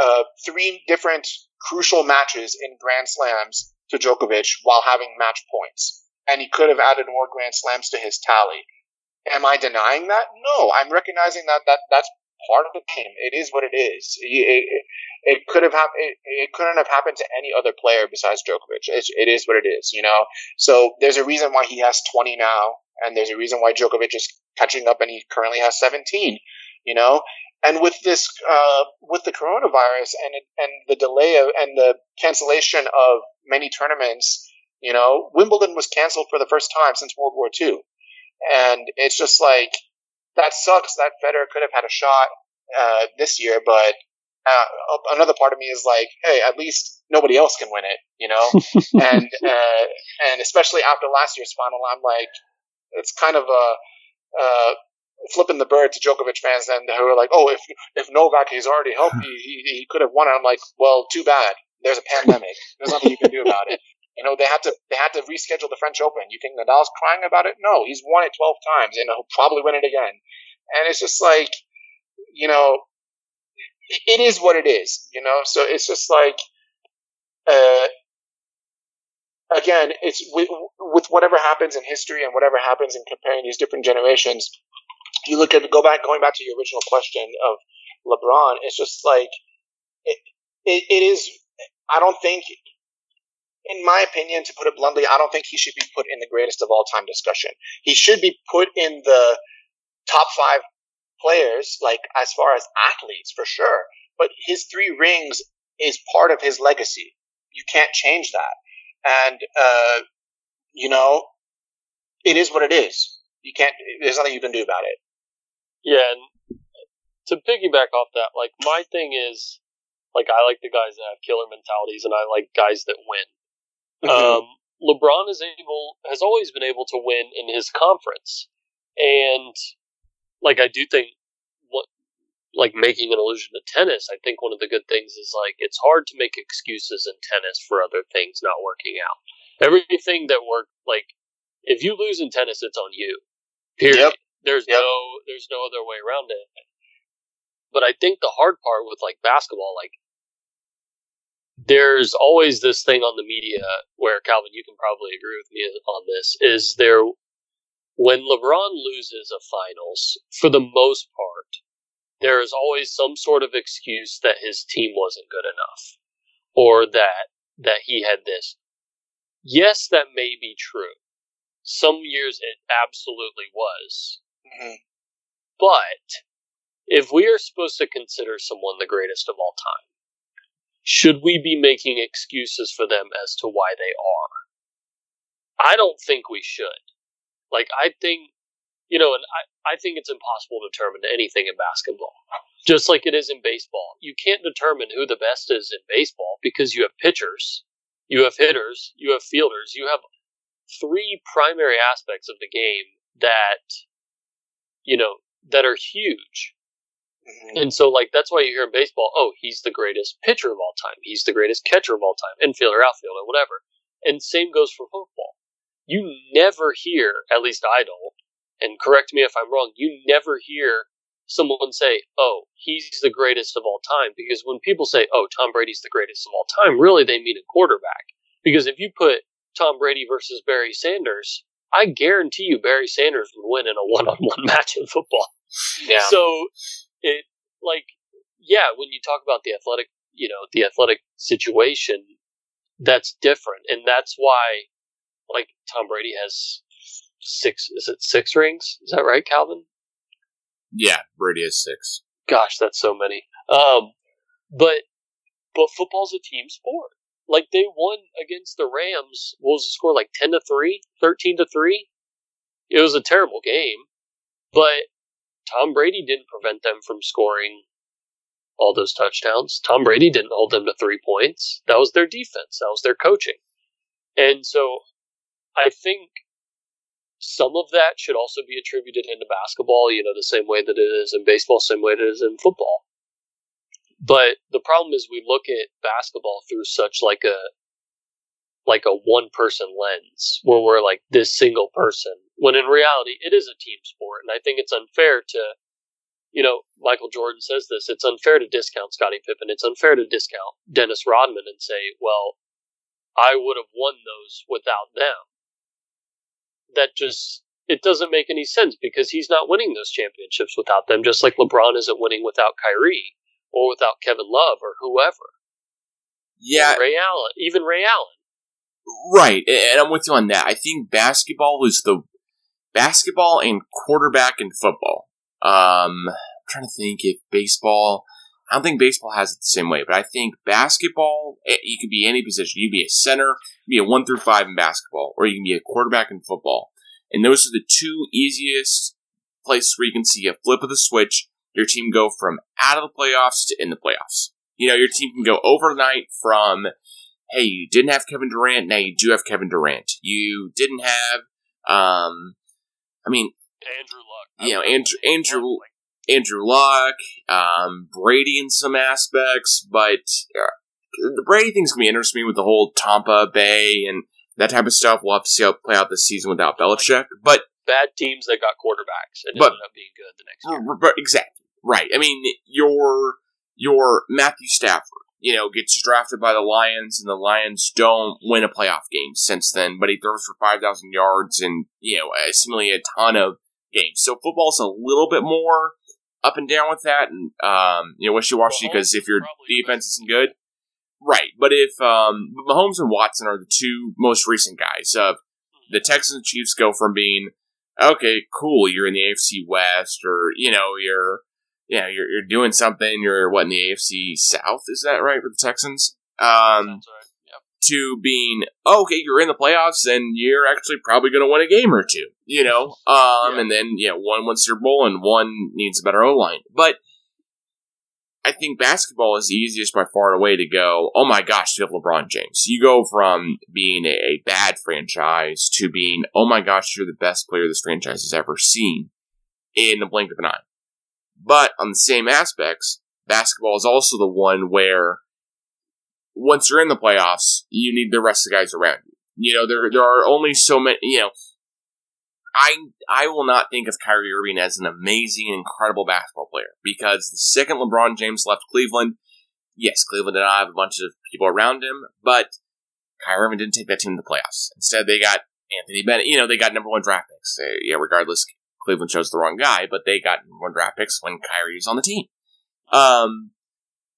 uh, three different crucial matches in Grand Slams to Djokovic while having match points. And he could have added more Grand Slams to his tally. Am I denying that? No, I'm recognizing that, that that's part of the game. It is what it is. It, it, it could have hap- it, it couldn't have happened to any other player besides Djokovic. It, it is what it is, you know. So there's a reason why he has twenty now, and there's a reason why Djokovic is catching up, and he currently has seventeen, you know. And with this, uh, with the coronavirus and it, and the delay of, and the cancellation of many tournaments, you know, Wimbledon was canceled for the first time since World War Two. And it's just like, that sucks that Federer could have had a shot uh, this year, but uh, another part of me is like, hey, at least nobody else can win it, you know? and uh, and especially after last year's final, I'm like, it's kind of a uh, flipping the bird to Djokovic fans then who are like, oh, if if Novak has already helped, he, he, he could have won it. I'm like, well, too bad. There's a pandemic. There's nothing you can do about it. You know, they had to they had to reschedule the French Open. You think Nadal's crying about it? No, he's won it twelve times, and he'll probably win it again. And it's just like, you know, it, it is what it is, you know? So it's just like, uh, again, it's with, with whatever happens in history and whatever happens in comparing these different generations, you look at, go back, going back to your original question of LeBron, it's just like, it, it, it is, I don't think... in my opinion, to put it bluntly, I don't think he should be put in the greatest of all time discussion. He should be put in the top five players, like as far as athletes, for sure. But his three rings is part of his legacy. You can't change that. And, uh, you know, it is what it is. You can't, there's nothing you can do about it. Yeah. And to piggyback off that, like my thing is, like I like the guys that have killer mentalities and I like guys that win. Mm-hmm. Um, LeBron is able, has always been able to win in his conference. And, like, I do think, what, like, making an allusion to tennis, I think one of the good things is, like, it's hard to make excuses in tennis for other things not working out. Everything that worked, like, if you lose in tennis, it's on you. Period. Yep. There's yep. no, there's no other way around it. But I think the hard part with, like, basketball, like, there's always this thing on the media where, Calvin, you can probably agree with me on this, is there, when LeBron loses a finals, for the most part, there is always some sort of excuse that his team wasn't good enough, or that that he had this. Yes, that may be true. Some years it absolutely was. Mm-hmm. But if we are supposed to consider someone the greatest of all time, should we be making excuses for them as to why they are? I don't think we should. Like, I think, you know, and I, I think it's impossible to determine anything in basketball. Just like it is in baseball. You can't determine who the best is in baseball because you have pitchers, you have hitters, you have fielders, you have three primary aspects of the game that, you know, that are huge. And so, like, that's why you hear in baseball, oh, he's the greatest pitcher of all time. He's the greatest catcher of all time, infielder, outfielder, whatever. And same goes for football. You never hear, at least I don't, and correct me if I'm wrong, you never hear someone say, oh, he's the greatest of all time. Because when people say, oh, Tom Brady's the greatest of all time, really they mean a quarterback. Because if you put Tom Brady versus Barry Sanders, I guarantee you Barry Sanders would win in a one-on-one match in football. Yeah. So... It like yeah, when you talk about the athletic, you know, the athletic situation, that's different, and that's why, like, Tom Brady has six. Is it six rings? Is that right, Calvin? Yeah, Brady has six. Gosh, that's so many. Um, but but football's a team sport. Like, they won against the Rams. What was the score? Like ten to three, thirteen to three. It was a terrible game, but Tom Brady didn't prevent them from scoring all those touchdowns. Tom Brady didn't hold them to three points. That was their defense. That was their coaching. And so I think some of that should also be attributed into basketball, you know, the same way that it is in baseball, same way that it is in football. But the problem is we look at basketball through such like a like a one-person lens where we're like this single person, when in reality it is a team sport. And I think it's unfair to, you know, Michael Jordan says this, it's unfair to discount Scottie Pippen. It's unfair to discount Dennis Rodman and say, well, I would have won those without them. That just it doesn't make any sense because he's not winning those championships without them, just like LeBron isn't winning without Kyrie or without Kevin Love or whoever. Yeah. Or Ray Allen, even Ray Allen. Right, and I'm with you on that. I think basketball is the basketball and quarterback and football. Um, I'm trying to think if baseball, I don't think baseball has it the same way, but I think basketball, you could be any position. You can be a center, you can be a one through five in basketball, or you can be a quarterback in football. And those are the two easiest places where you can see a flip of the switch, your team go from out of the playoffs to in the playoffs. You know, your team can go overnight from, hey, you didn't have Kevin Durant, now you do have Kevin Durant. You didn't have, um, I mean, Andrew Luck. You know, Andrew, Andrew, Andrew Luck, um, Brady in some aspects, but uh, the Brady thing's going to be interesting with the whole Tampa Bay and that type of stuff. We'll have to see how it play out this season without Belichick. But bad teams that got quarterbacks and but, ended up being good the next year. But exactly. Right. I mean, your your Matthew Stafford, you know, gets drafted by the Lions, and the Lions don't win a playoff game since then, but he throws for five thousand yards and, you know, seemingly a ton of games. So football's a little bit more up and down with that, and, um, you know, wishy-washy because if your defense isn't good. Right, but if um, Mahomes and Watson are the two most recent guys, uh, the Texans and Chiefs go from being, okay, cool, you're in the A F C West, or you know you're, you know you're you're doing something, you're what in the A F C South, is that right with the Texans? Um, Sounds right. Yep. To being oh, okay, you're in the playoffs and you're actually probably going to win a game or two, you know, um, yeah. and then yeah, you know, one wins Super Bowl and one needs a better O line, but. I think basketball is the easiest by far and away to go, oh my gosh, you have LeBron James. You go from being a bad franchise to being, oh my gosh, you're the best player this franchise has ever seen in the blink of an eye. But on the same aspects, basketball is also the one where once you're in the playoffs, you need the rest of the guys around you. You know, there there are only so many, you know, I I will not think of Kyrie Irving as an amazing, incredible basketball player because the second LeBron James left Cleveland, yes, Cleveland did not have a bunch of people around him, but Kyrie Irving didn't take that team to the playoffs. Instead, they got Anthony Bennett. You know, they got number one draft picks. They, yeah, regardless, Cleveland chose the wrong guy, but they got number one draft picks when Kyrie is on the team. Um,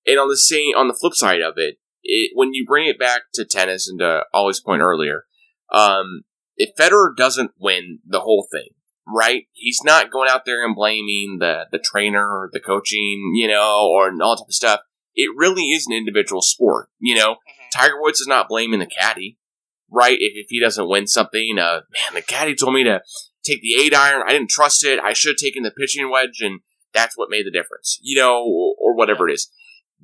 and on the same, on the flip side of it, it, when you bring it back to tennis and to Ollie's point earlier, um. If Federer doesn't win the whole thing, right, he's not going out there and blaming the, the trainer or the coaching, you know, or all type of stuff. It really is an individual sport, you know. Mm-hmm. Tiger Woods is not blaming the caddy, right, if, if he doesn't win something. Uh, man, the caddy told me to take the eight iron. I didn't trust it. I should have taken the pitching wedge, and that's what made the difference, you know, or, or whatever it is.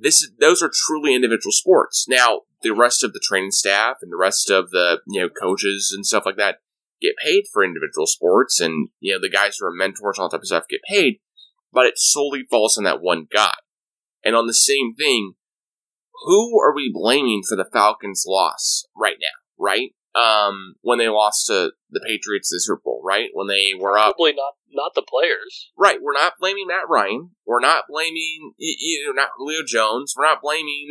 This is, those are truly individual sports. Now, the rest of the training staff and the rest of the, you know, coaches and stuff like that get paid for individual sports, and, you know, the guys who are mentors and all that type of stuff get paid, but it solely falls on that one guy. And on the same thing, who are we blaming for the Falcons' loss right now, right? Um, when they lost to the Patriots in the Super Bowl, right? When they were up. Probably not, not the players. Right. We're not blaming Matt Ryan. We're not blaming, you know, not Julio Jones. We're not blaming,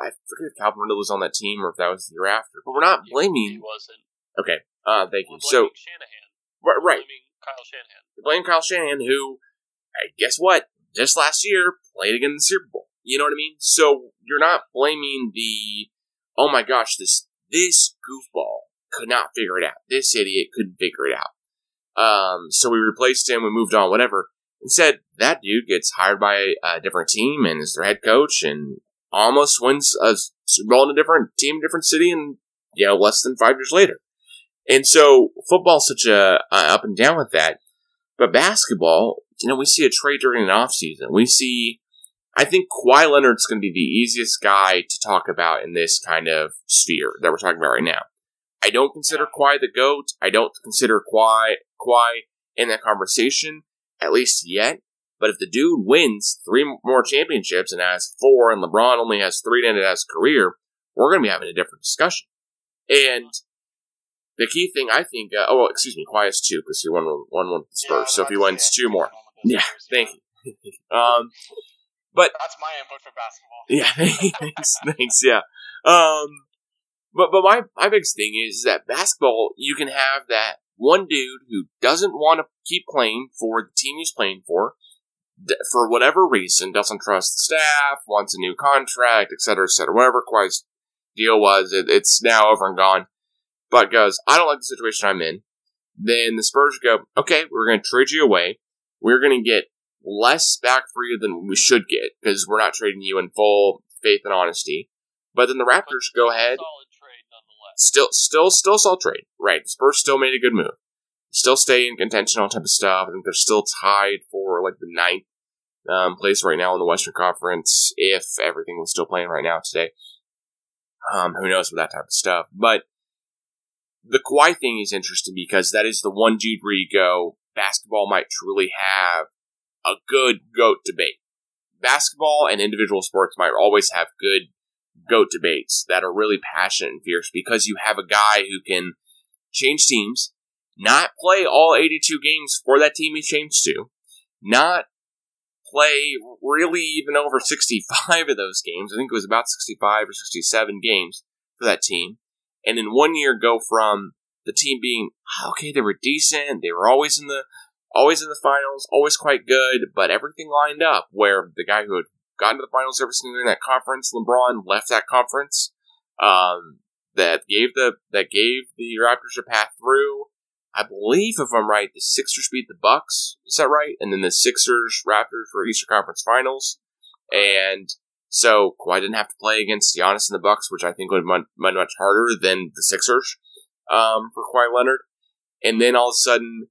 I forget if Calvin Riddle was on that team or if that was the year after, but we're not yeah, blaming. He wasn't. Okay. Uh, thank we're you. So. Shanahan. Right. We're blaming Kyle Shanahan. We're blaming Kyle Shanahan, who, hey, guess what? Just last year, played again in the Super Bowl. You know what I mean? So you're not blaming the, oh my gosh, this. This goofball could not figure it out. This idiot couldn't figure it out. Um, so we replaced him, we moved on, whatever. Instead, that dude gets hired by a different team and is their head coach and almost wins a Super Bowl in a different team, different city, and, you know, less than five years later. And so football's such a uh, up and down with that. But basketball, you know, we see a trade during an offseason. We see... I think Kawhi Leonard's going to be the easiest guy to talk about in this kind of sphere that we're talking about right now. I don't consider Kawhi the GOAT. I don't consider Kawhi, Kawhi in that conversation, at least yet. But if the dude wins three more championships and has four, and LeBron only has three to end his career, we're going to be having a different discussion. And the key thing, I think, uh, oh, well, excuse me, Kawhi has two because he won one with the Spurs. So if he wins two more. Yeah, thank you. um... But that's my input for basketball. Yeah, thanks, thanks, yeah. Um, but but my, my biggest thing is that basketball, you can have that one dude who doesn't want to keep playing for the team he's playing for, for whatever reason, doesn't trust the staff, wants a new contract, et cetera, et cetera, whatever Kawhi's deal was, it, it's now over and gone, but goes, I don't like the situation I'm in. Then the Spurs go, okay, we're going to trade you away. We're going to get less back for you than we should get, because we're not trading you in full faith and honesty. But then the Raptors go ahead. Solid trade, nonetheless. Still, still, still solid trade. Right. The Spurs still made a good move. Still stay in contention, all type of stuff. I think they're still tied for like the ninth um, place right now in the Western Conference, if everything was still playing right now today. Um, who knows with that type of stuff. But the Kawhi thing is interesting because that is the one dude where you go, basketball might truly have a good GOAT debate. Basketball and individual sports might always have good GOAT debates that are really passionate and fierce because you have a guy who can change teams, not play all eighty-two games for that team he changed to, not play really even over sixty-five of those games. I think it was about sixty-five or sixty-seven games for that team. And in one year go from the team being, okay, they were decent, they were always in the always in the finals, always quite good, but everything lined up where the guy who had gotten to the finals every single year in that conference, LeBron, left that conference, um, that gave the that gave the Raptors a path through. I believe, if I'm right, the Sixers beat the Bucks. Is that right? And then the Sixers, Raptors were Eastern Conference Finals. And so Kawhi didn't have to play against Giannis and the Bucks, which I think would have been much harder than the Sixers um, for Kawhi Leonard. And then all of a sudden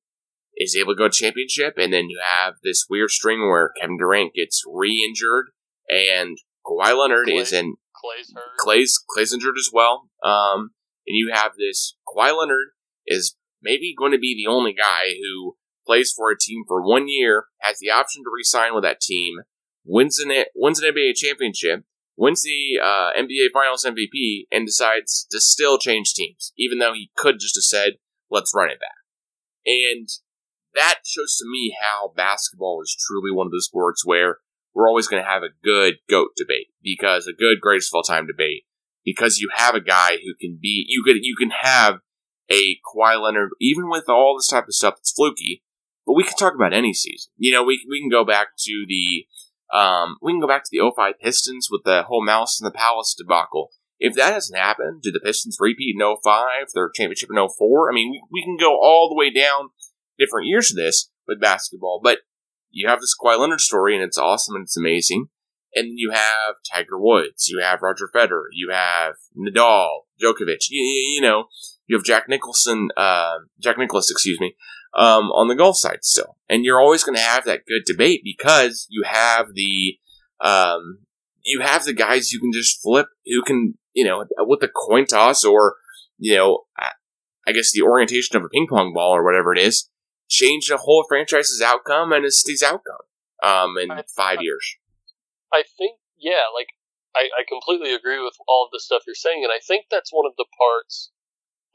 is able to go to championship, and then you have this weird string where Kevin Durant gets re-injured, and Kawhi Leonard Clay, is in... Clay's hurt. Clay's, Clay's injured as well. Um, and you have this... Kawhi Leonard is maybe going to be the only guy who plays for a team for one year, has the option to re-sign with that team, wins an wins an N B A championship, wins the uh, N B A Finals M V P, and decides to still change teams, even though he could just have said, let's run it back. And that shows to me how basketball is truly one of those sports where we're always going to have a good GOAT debate, because a good greatest of all time debate, because you have a guy who can be, you could you can have a Kawhi Leonard, even with all this type of stuff that's fluky, but we can talk about any season. You know, we we can go back to the Um, we can go back to the oh five Pistons with the whole Mouse in the Palace debacle. If that hasn't happened, do the Pistons repeat in oh five, their championship in oh four? I mean, we, we can go all the way down different years of this with basketball, but you have this Kawhi Leonard story, and it's awesome and it's amazing. And you have Tiger Woods, you have Roger Federer, you have Nadal, Djokovic, you, you know, you have Jack Nicholson, uh, Jack Nicklaus, excuse me, Um, on the golf side still. And you're always going to have that good debate because you have the, um, you have the guys you can just flip, who can, you know, with the coin toss or, you know, I guess the orientation of a ping pong ball or whatever it is, change the whole franchise's outcome and its these outcome, um, in I, five I, years. I think, yeah, like, I, I completely agree with all of the stuff you're saying. And I think that's one of the parts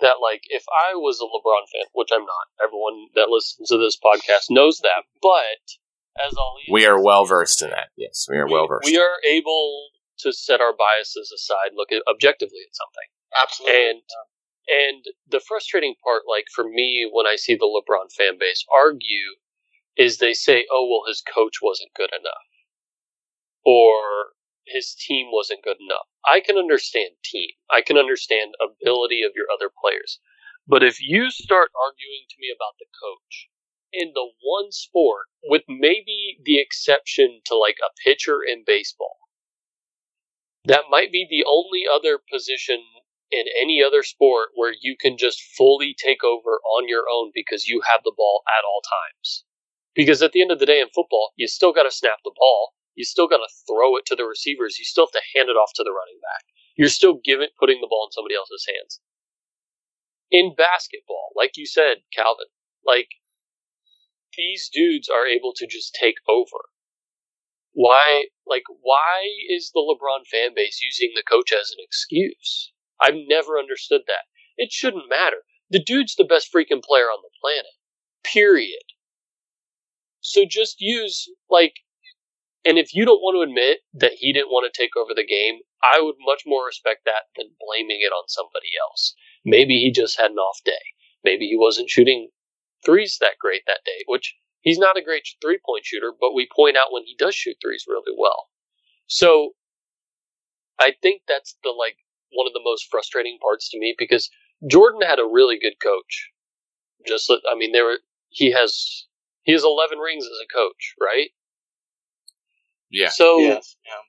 that, like, if I was a LeBron fan, which I'm not, everyone that listens to this podcast knows that, but as all we are well versed in that. Yes, we are we, well versed. We are able to set our biases aside, look at objectively at something. Absolutely. And yeah. and the frustrating part, like for me, when I see the LeBron fan base argue, is they say, "Oh, well, his coach wasn't good enough," or his team wasn't good enough. I can understand team. I can understand ability of your other players. But if you start arguing to me about the coach in the one sport, with maybe the exception to like a pitcher in baseball, that might be the only other position in any other sport where you can just fully take over on your own because you have the ball at all times. Because at the end of the day in football, you still got to snap the ball. You still got to throw it to the receivers. You still have to hand it off to the running back. You're still giving, putting the ball in somebody else's hands. In basketball, like you said, Calvin, like these dudes are able to just take over. Why, like, why is the LeBron fan base using the coach as an excuse? I've never understood that. It shouldn't matter. The dude's the best freaking player on the planet. Period. So just use, like, and if you don't want to admit that he didn't want to take over the game, I would much more respect that than blaming it on somebody else. Maybe he just had an off day. Maybe he wasn't shooting threes that great that day, which he's not a great three-point shooter, but we point out when he does shoot threes really well. So I think that's the like one of the most frustrating parts to me, because Jordan had a really good coach. Just I mean, there were he has he has eleven rings as a coach, right? Yeah. So yeah. Yeah.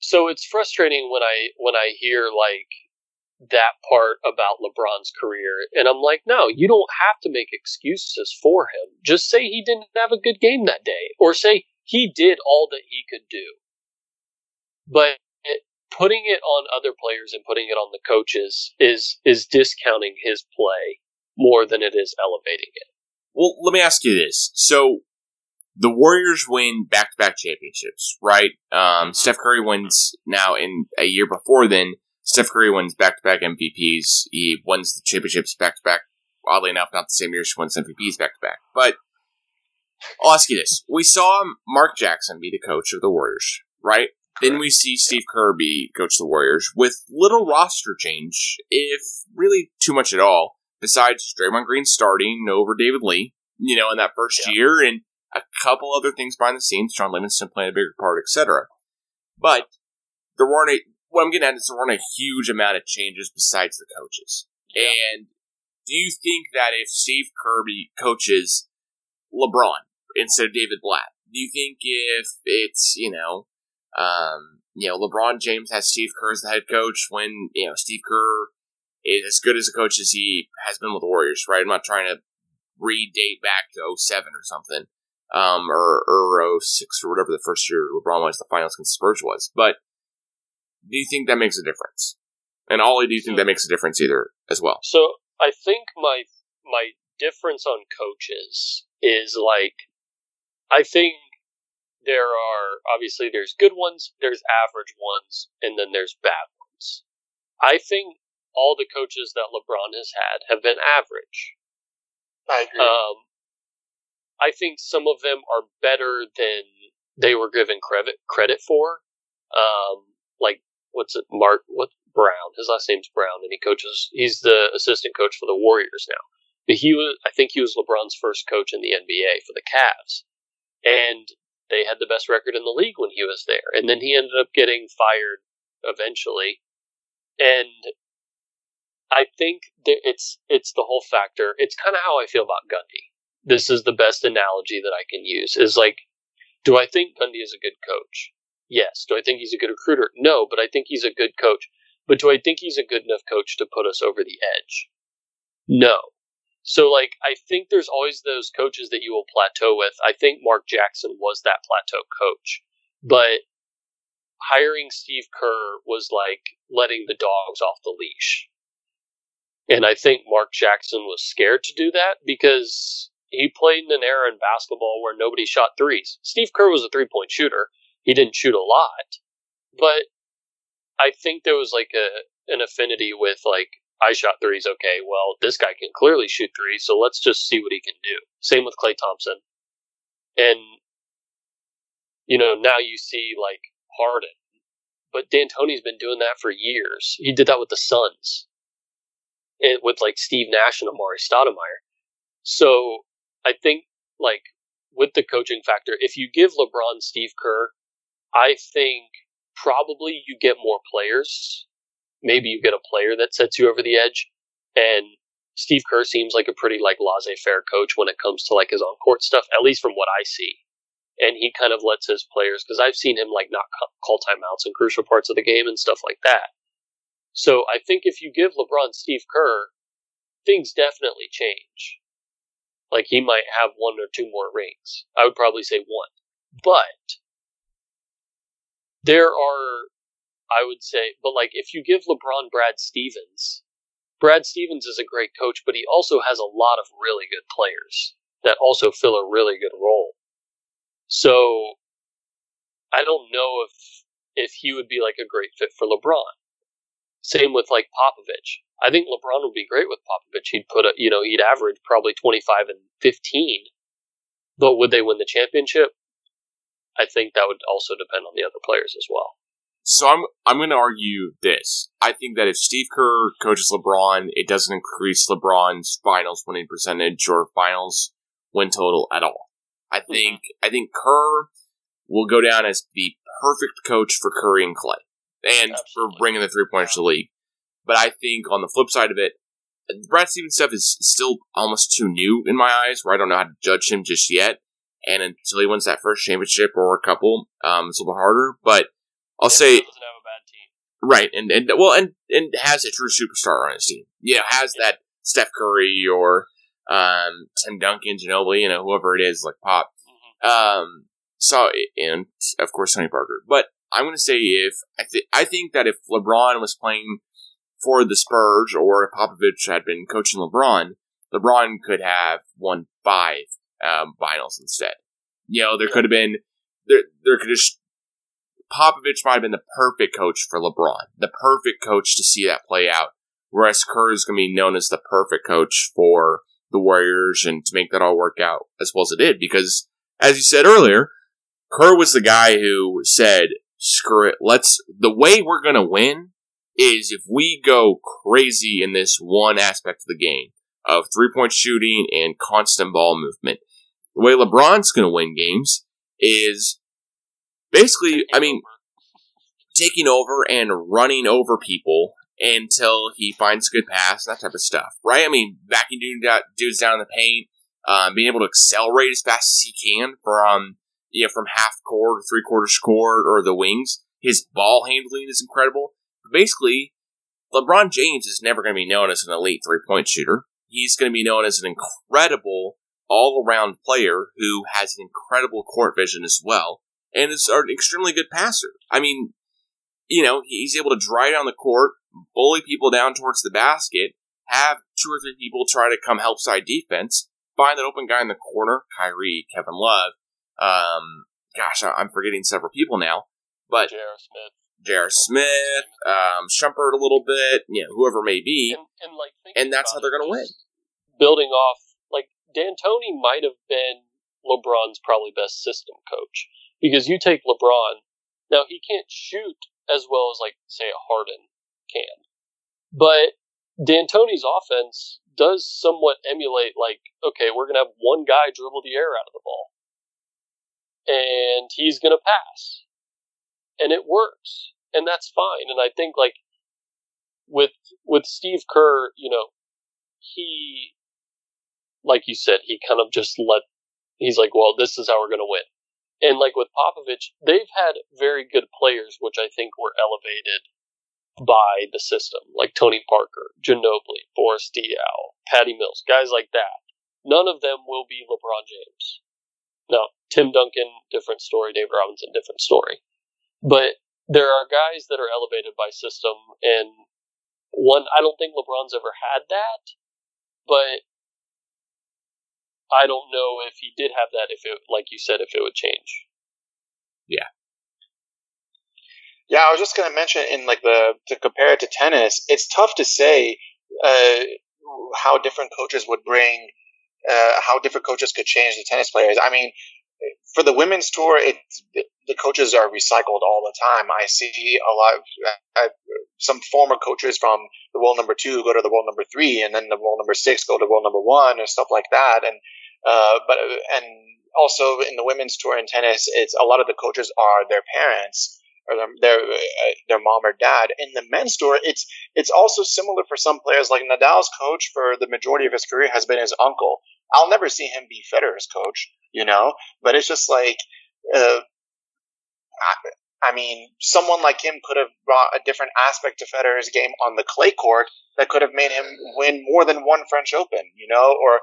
So it's frustrating when I when I hear like that part about LeBron's career, and I'm like, no, you don't have to make excuses for him. Just say he didn't have a good game that day, or say he did all that he could do. But it, putting it on other players and putting it on the coaches is is discounting his play more than it is elevating it. Well, let me ask you this. So the Warriors win back-to-back championships, right? Um, Steph Curry wins now in a year before then. Steph Curry wins back-to-back M V Ps. He wins the championships back-to-back. Oddly enough, not the same year she wins M V Ps back-to-back. But I'll ask you this. We saw Mark Jackson be the coach of the Warriors, right? Then we see Steve Kerr be coach of the Warriors with little roster change, if really too much at all, besides Draymond Green starting over David Lee, you know, in that first yeah. year, and a couple other things behind the scenes, John Livingston playing a bigger part, et cetera. But there weren't a, what I'm getting at is there weren't a huge amount of changes besides the coaches. Yeah. And do you think that if Steve Kirby coaches LeBron instead of David Blatt, do you think if it's, you know, um, you know, LeBron James has Steve Kerr as the head coach when, you know, Steve Kerr is as good as a coach as he has been with the Warriors, right? I'm not trying to redate back to oh seven or something, um, or, or oh six or whatever the first year LeBron was the finals against Spurs was. But do you think that makes a difference? And Ollie, do you think that makes a difference either as well? So I think my my difference on coaches is like, I think there are, obviously there's good ones, there's average ones, and then there's bad ones. I think all the coaches that LeBron has had have been average. I agree. Um, I think some of them are better than they were given credit credit for. Um, like, what's it, Mark what Brown? His last name's Brown, and he coaches. He's the assistant coach for the Warriors now. But he was, I think, he was LeBron's first coach in the N B A for the Cavs, and they had the best record in the league when he was there. And then he ended up getting fired eventually, and I think that it's it's the whole factor. It's kind of how I feel about Gundy. This is the best analogy that I can use. Is like, do I think Gundy is a good coach? Yes. Do I think he's a good recruiter? No, but I think he's a good coach. But do I think he's a good enough coach to put us over the edge? No. So, like, I think there's always those coaches that you will plateau with. I think Mark Jackson was that plateau coach. But hiring Steve Kerr was like letting the dogs off the leash. And I think Mark Jackson was scared to do that because he played in an era in basketball where nobody shot threes. Steve Kerr was a three-point shooter. He didn't shoot a lot. But I think there was like a an affinity with like, I shot threes, okay, well, this guy can clearly shoot threes, so let's just see what he can do. Same with Klay Thompson. And, you know, now you see like Harden. But D'Antoni's been doing that for years. He did that with the Suns. It, with like Steve Nash and Amari Stoudemire. So I think like with the coaching factor, if you give LeBron Steve Kerr, I think probably you get more players. Maybe you get a player that sets you over the edge. And Steve Kerr seems like a pretty like laissez-faire coach when it comes to like his on-court stuff, at least from what I see. And he kind of lets his players, because I've seen him like not call timeouts in crucial parts of the game and stuff like that. So I think if you give LeBron Steve Kerr, things definitely change. Like, he might have one or two more rings. I would probably say one. But there are, I would say, but like if you give LeBron Brad Stevens, Brad Stevens is a great coach, but he also has a lot of really good players that also fill a really good role. So I don't know if if he would be like a great fit for LeBron. Same with like Popovich. I think LeBron would be great with Popovich. He'd put a, you know, he'd average probably twenty-five and fifteen. But would they win the championship? I think that would also depend on the other players as well. So I'm I'm going to argue this. I think that if Steve Kerr coaches LeBron, it doesn't increase LeBron's finals winning percentage or finals win total at all. I think I think Kerr will go down as the perfect coach for Curry and Klay, and Absolutely. for bringing the three pointers to the league. But I think on the flip side of it, Brad Stevens stuff is still almost too new in my eyes, where I don't know how to judge him just yet. And until he wins that first championship or a couple, um, it's a little bit harder. But I'll yeah, say, he doesn't have a bad team. Right, and and well, and and has a true superstar on his team. You know, has yeah. that Steph Curry or um, Tim Duncan, Ginobili, you know, whoever it is, like Pop. Mm-hmm. Um, so and of course Tony Parker. But I'm going to say if I th- I think that if LeBron was playing for the Spurs, or if Popovich had been coaching LeBron, LeBron could have won five um, finals instead. You know, there could have been there. There could just Popovich might have been the perfect coach for LeBron, the perfect coach to see that play out. Whereas Kerr is going to be known as the perfect coach for the Warriors, and to make that all work out as well as it did, because as you said earlier, Kerr was the guy who said, "Screw it, let's the way we're going to win." Is if we go crazy in this one aspect of the game of three-point shooting and constant ball movement. The way LeBron's going to win games is basically, I mean, taking over and running over people until he finds a good pass, that type of stuff, right? I mean, backing dudes down in the paint, um, being able to accelerate as fast as he can from, you know, from half-court, three-quarters court, or the wings. His ball handling is incredible. Basically, LeBron James is never going to be known as an elite three-point shooter. He's going to be known as an incredible all-around player who has an incredible court vision as well, and is an extremely good passer. I mean, you know, he's able to drive down the court, bully people down towards the basket, have two or three people try to come help side defense, find that open guy in the corner, Kyrie, Kevin Love, um, gosh, I'm forgetting several people now, but J R. Smith. J R. Smith, um, Shumpert a little bit, you know, whoever it may be, and, and, like, and that's how they're going to win. Building off, like, D'Antoni might have been LeBron's probably best system coach, because you take LeBron, now he can't shoot as well as, like, say, a Harden can, but D'Antoni's offense does somewhat emulate, like, okay, we're going to have one guy dribble the air out of the ball, and he's going to pass. And it works, and that's fine. And I think, like, with with Steve Kerr, you know, he, like you said, he kind of just let, he's like, well, this is how we're going to win. And, like, with Popovich, they've had very good players, which I think were elevated by the system, like Tony Parker, Ginobili, Boris Diaw, Patty Mills, guys like that. None of them will be LeBron James. Now, Tim Duncan, different story. David Robinson, different story. But there are guys that are elevated by system, and one, I don't think LeBron's ever had that, but I don't know if he did have that, if it, like you said, if it would change. Yeah. Yeah, I was just going to mention, in like the to compare it to tennis, it's tough to say uh, how different coaches would bring, uh, how different coaches could change the tennis players. I mean, for the women's tour, it, the coaches are recycled all the time. I see a lot of I, some former coaches from the world number two go to the world number three, and then the world number six go to world number one, and stuff like that. And uh, but and also in the women's tour in tennis, it's a lot of the coaches are their parents or their their, uh, their mom or dad. In the men's tour, it's it's also similar for some players. Like Nadal's coach for the majority of his career has been his uncle. I'll never see him be Federer's coach, you know, but it's just like, uh, I, I mean, someone like him could have brought a different aspect to Federer's game on the clay court that could have made him win more than one French Open, you know, or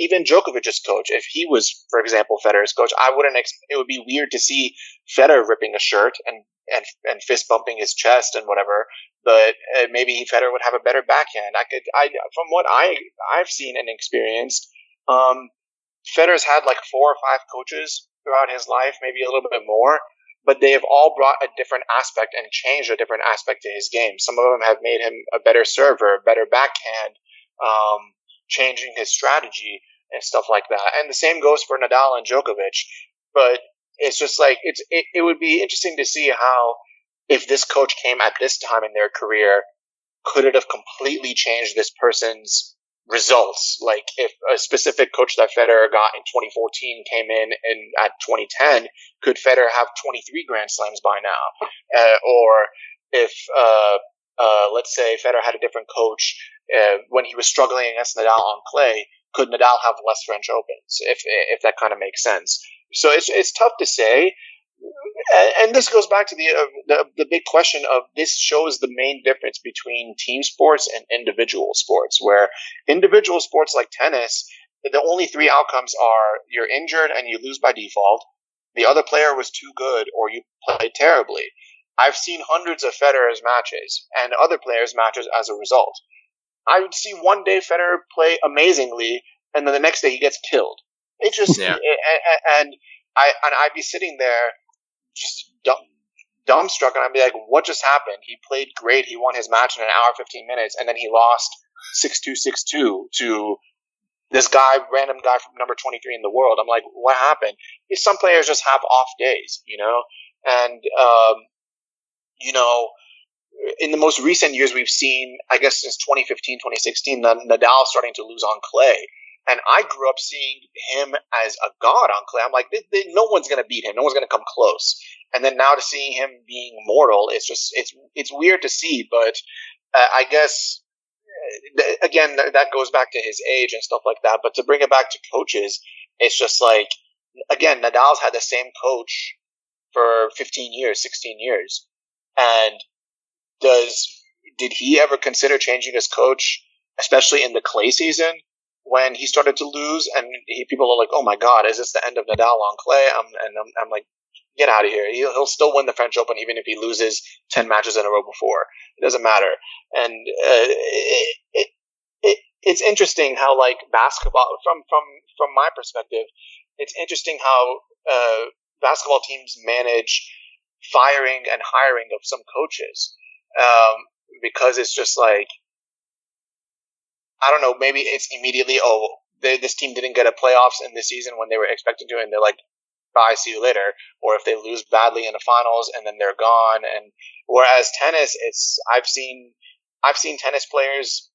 even Djokovic's coach. If he was, for example, Federer's coach, I wouldn't, ex- it would be weird to see Federer ripping a shirt and, and, and fist bumping his chest and whatever, but uh, maybe Federer would have a better backhand. I could, I, from what I, I've seen and experienced, Um, Federer's had like four or five coaches throughout his life, maybe a little bit more, but they have all brought a different aspect and changed a different aspect to his game. Some of them have made him a better server, a better backhand, um, changing his strategy and stuff like that. And the same goes for Nadal and Djokovic, but it's just like, it's, it, it would be interesting to see how if this coach came at this time in their career, could it have completely changed this person's results? Like, if a specific coach that Federer got in twenty fourteen came in and at twenty ten, could Federer have twenty-three Grand Slams by now? Uh, or if, uh, uh, let's say Federer had a different coach uh, when he was struggling against Nadal on clay, could Nadal have less French Opens, if if that kind of makes sense? So it's it's tough to say. And this goes back to the, uh, the the big question of this shows the main difference between team sports and individual sports, where individual sports like tennis, the only three outcomes are you're injured and you lose by default, the other player was too good, or you played terribly. I've seen hundreds of Federer's matches and other players' matches as a result. I would see one day Federer play amazingly, and then the next day he gets killed. It just yeah. and, and I and I'd be sitting there just dumb, dumbstruck, and I'd be like, "What just happened? He played great. He won his match in an hour, fifteen minutes, and then he lost six two, six two to this guy, random guy from number twenty-three in the world." I'm like, "What happened?" Some players just have off days, you know, and um, you know. In the most recent years, we've seen, I guess since twenty fifteen, twenty sixteen, Nadal starting to lose on clay. And I grew up seeing him as a god on clay. I'm like, they, they, no one's going to beat him. No one's going to come close. And then now to seeing him being mortal, it's just it's it's weird to see. But uh, I guess, th- again, th- that goes back to his age and stuff like that. But to bring it back to coaches, it's just like, again, Nadal's had the same coach for fifteen years, sixteen years. And Does did he ever consider changing his coach, especially in the clay season when he started to lose? And he, people are like, "Oh my God, is this the end of Nadal on clay?" I'm, and I'm, I'm like, "Get out of here! He'll, he'll still win the French Open even if he loses ten matches in a row before. It doesn't matter." And uh, it, it, it it's interesting how, like, basketball from from from my perspective, it's interesting how uh, basketball teams manage firing and hiring of some coaches. Um, because it's just like, I don't know, maybe it's immediately, oh, they, this team didn't get a playoffs in this season when they were expected to, and they're like, bye, see you later. Or if they lose badly in the finals, and then they're gone. And whereas tennis, it's I've seen I've seen tennis players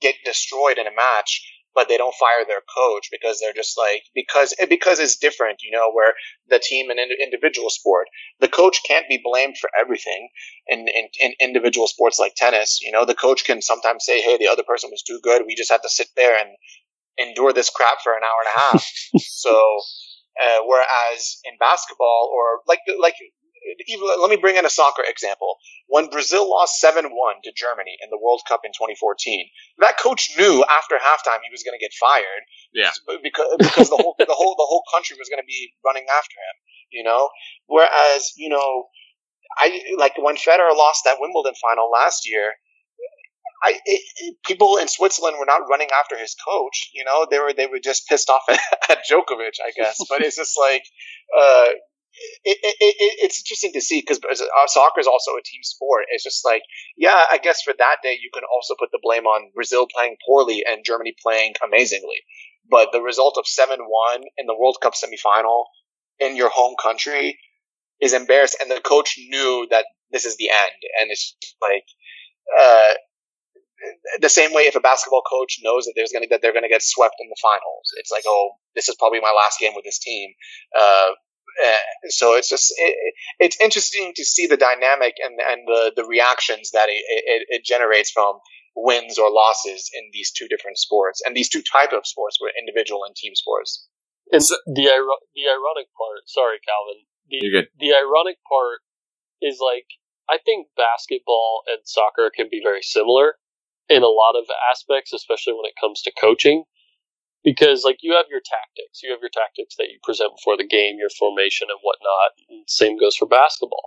get destroyed in a match, but they don't fire their coach because they're just like, because because it's different, you know, where the team and in individual sport, the coach can't be blamed for everything in, in, in individual sports like tennis. You know, the coach can sometimes say, "Hey, the other person was too good. We just had to sit there and endure this crap for an hour and a half." So, uh, whereas in basketball or like, like, even, let me bring in a soccer example. When Brazil lost seven one to Germany in the World Cup in twenty fourteen, that coach knew after halftime he was going to get fired, yeah, because because the whole the whole the whole country was going to be running after him, you know. Whereas, you know, I like when Federer lost that Wimbledon final last year, I it, it, people in Switzerland were not running after his coach, you know. They were they were just pissed off at, at Djokovic, I guess. But it's just like. Uh, It, it, it, it's interesting to see because soccer is also a team sport. It's just like, yeah, I guess for that day you can also put the blame on Brazil playing poorly and Germany playing amazingly. But the result of seven one in the World Cup semifinal in your home country is embarrassed, and the coach knew that this is the end. And it's like uh, the same way if a basketball coach knows that there's going to that they're going to get swept in the finals. It's like, oh, this is probably my last game with this team. Uh, Uh, so it's just it, it's interesting to see the dynamic and, and the, the reactions that it, it, it generates from wins or losses in these two different sports and these two type of sports, where individual and team sports. And so, the the ironic part, sorry, Calvin, the the ironic part is, like, I think basketball and soccer can be very similar in a lot of aspects, especially when it comes to coaching. Because, like, you have your tactics. You have your tactics that you present before the game, your formation and whatnot. And same goes for basketball.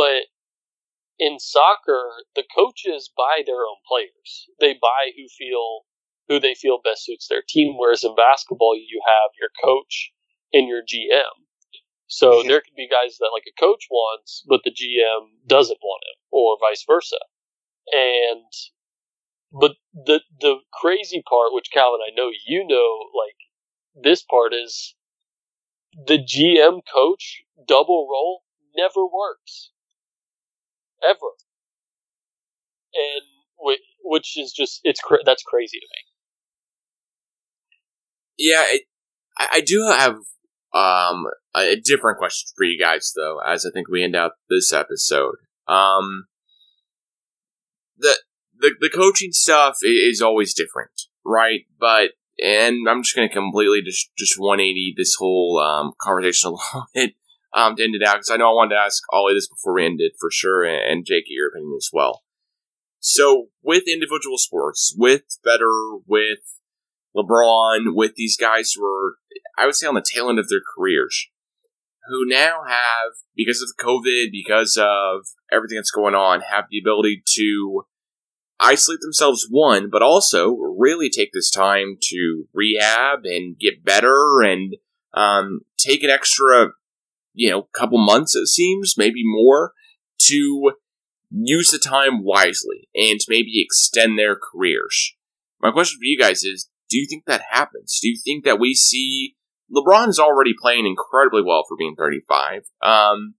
But in soccer, the coaches buy their own players. They buy who feel who they feel best suits their team, whereas in basketball, you have your coach and your G M. So yeah. There could be guys that, like, a coach wants, but the G M doesn't want him, or vice versa. And... But the the crazy part, which, Calvin, I know you know, like, this part is the G M coach double role never works. ever. And which is just, it's that's crazy to me. Yeah, it, I do have um, a different question for you guys, though, as I think we end out this episode. Um, the, the the coaching stuff is always different, right? But, and I'm just going to completely just, just one eighty this whole um, conversation a little bit um, to end it out, because I know I wanted to ask Ollie this before we ended, for sure, and, and Jake, your opinion as well. So, with individual sports, with Federer, with LeBron, with these guys who are, I would say, on the tail end of their careers, who now have, because of COVID, because of everything that's going on, have the ability to isolate themselves, one, but also really take this time to rehab and get better and um, take an extra, you know, couple months, it seems, maybe more, to use the time wisely and maybe extend their careers. My question for you guys is, do you think that happens? Do you think that we see LeBron's already playing incredibly well for being thirty-five? Um,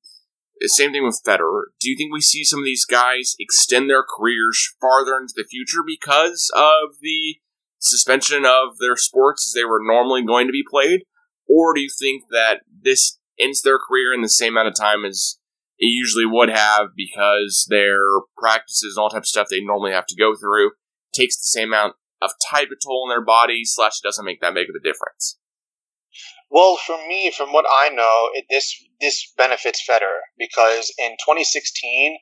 same thing with Federer. Do you think we see some of these guys extend their careers farther into the future because of the suspension of their sports as they were normally going to be played? Or do you think that this ends their career in the same amount of time as it usually would have, because their practices and all types of stuff they normally have to go through takes the same amount of type of toll in their body, slash it doesn't make that big of a difference? Well, for me, from what I know, it, this this benefits Federer, because in twenty sixteen,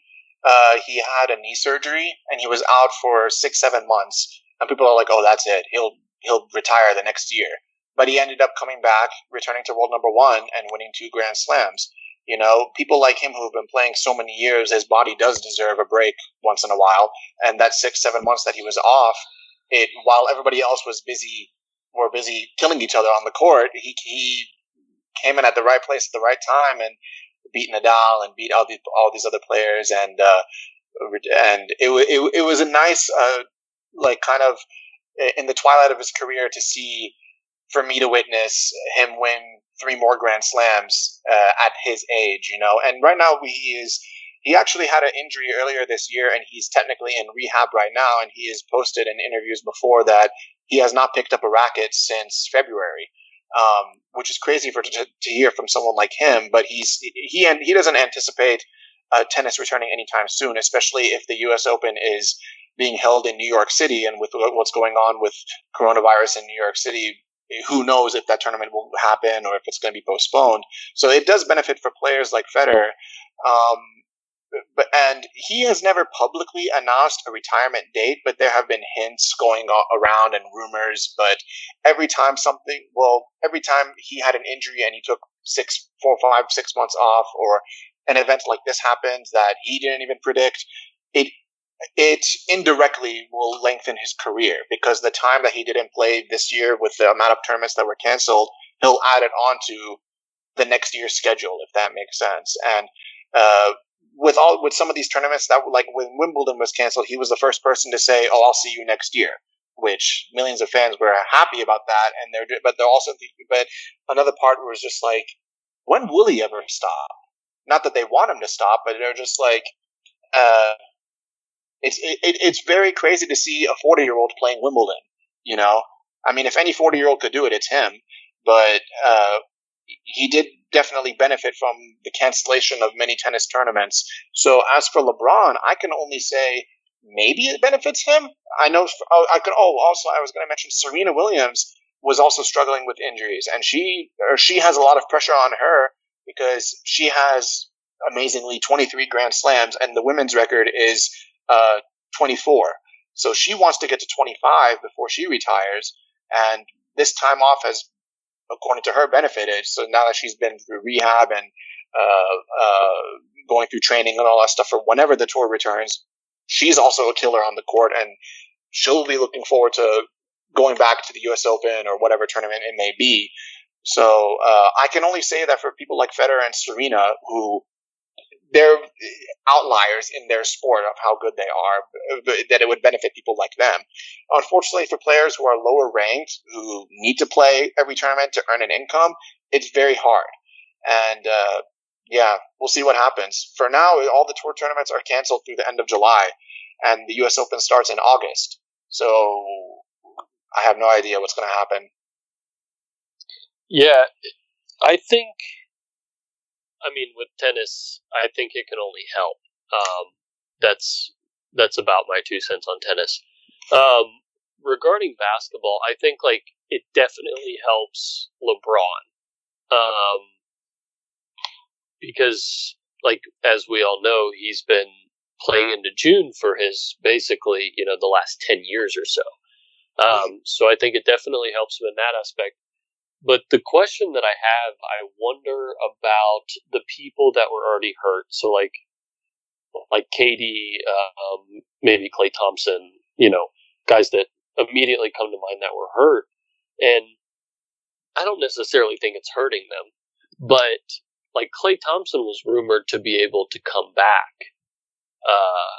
uh, he had a knee surgery and he was out for six, seven months. And people are like, oh, that's it. He'll he'll retire the next year. But he ended up coming back, returning to world number one and winning two Grand Slams. You know, people like him who have been playing so many years, his body does deserve a break once in a while. And that six, seven months that he was off, it while everybody else was busy, were busy killing each other on the court, he he came in at the right place at the right time and beat Nadal and beat all these all these other players, and uh, and it it it was a nice uh, like kind of in the twilight of his career to see, for me to witness him win three more Grand Slams uh, at his age, you know. And right now, we, he is he actually had an injury earlier this year, and he's technically in rehab right now. And he has posted in interviews before that he has not picked up a racket since February, um, which is crazy for to, to hear from someone like him. But he's he and he doesn't anticipate uh, tennis returning anytime soon, especially if the U S Open is being held in New York City, and with what's going on with coronavirus in New York City. Who knows if that tournament will happen or if it's going to be postponed. So it does benefit for players like Federer. Um, but, and he has never publicly announced a retirement date, but there have been hints going around and rumors. But every time something, well, every time he had an injury and he took six, four, five, six months off, or an event like this happens that he didn't even predict, it It indirectly will lengthen his career, because the time that he didn't play this year, with the amount of tournaments that were canceled, he'll add it on to the next year's schedule, if that makes sense. And uh, with all with some of these tournaments, that like when Wimbledon was canceled, he was the first person to say, "Oh, I'll see you next year," which millions of fans were happy about that. And they're but they're also but another part was just like, when will he ever stop? Not that they want him to stop, but they're just like. Uh, It's it, it's very crazy to see a forty-year-old playing Wimbledon, you know? I mean, if any forty-year-old could do it, it's him. But uh, he did definitely benefit from the cancellation of many tennis tournaments. So as for LeBron, I can only say maybe it benefits him. I know – I could. Oh, also, I was going to mention Serena Williams was also struggling with injuries. And she or she has a lot of pressure on her, because she has, amazingly, twenty-three Grand Slams, and the women's record is – Uh, twenty-four. So she wants to get to twenty-five before she retires, and this time off has, according to her, benefited. So now that she's been through rehab and uh, uh, going through training and all that stuff for whenever the tour returns, she's also a killer on the court, and she'll be looking forward to going back to the U S Open or whatever tournament it may be. So uh, I can only say that for people like Federer and Serena, who they're outliers in their sport of how good they are, that it would benefit people like them. Unfortunately, for players who are lower ranked, who need to play every tournament to earn an income, it's very hard. And, uh, yeah, we'll see what happens. For now, all the tour tournaments are canceled through the end of July, and the U S Open starts in August. So I have no idea what's going to happen. Yeah, I think, I mean, with tennis, I think it can only help. Um, that's that's about my two cents on tennis. Um, regarding basketball, I think like it definitely helps LeBron. Um, because, like, as we all know, he's been playing into June for his, basically, you know, the last ten years or so. Um, so I think it definitely helps him in that aspect. But the question that I have, I wonder about the people that were already hurt. So, like, like K D, um, maybe Klay Thompson, you know, guys that immediately come to mind that were hurt. And I don't necessarily think it's hurting them, but like Klay Thompson was rumored to be able to come back, uh,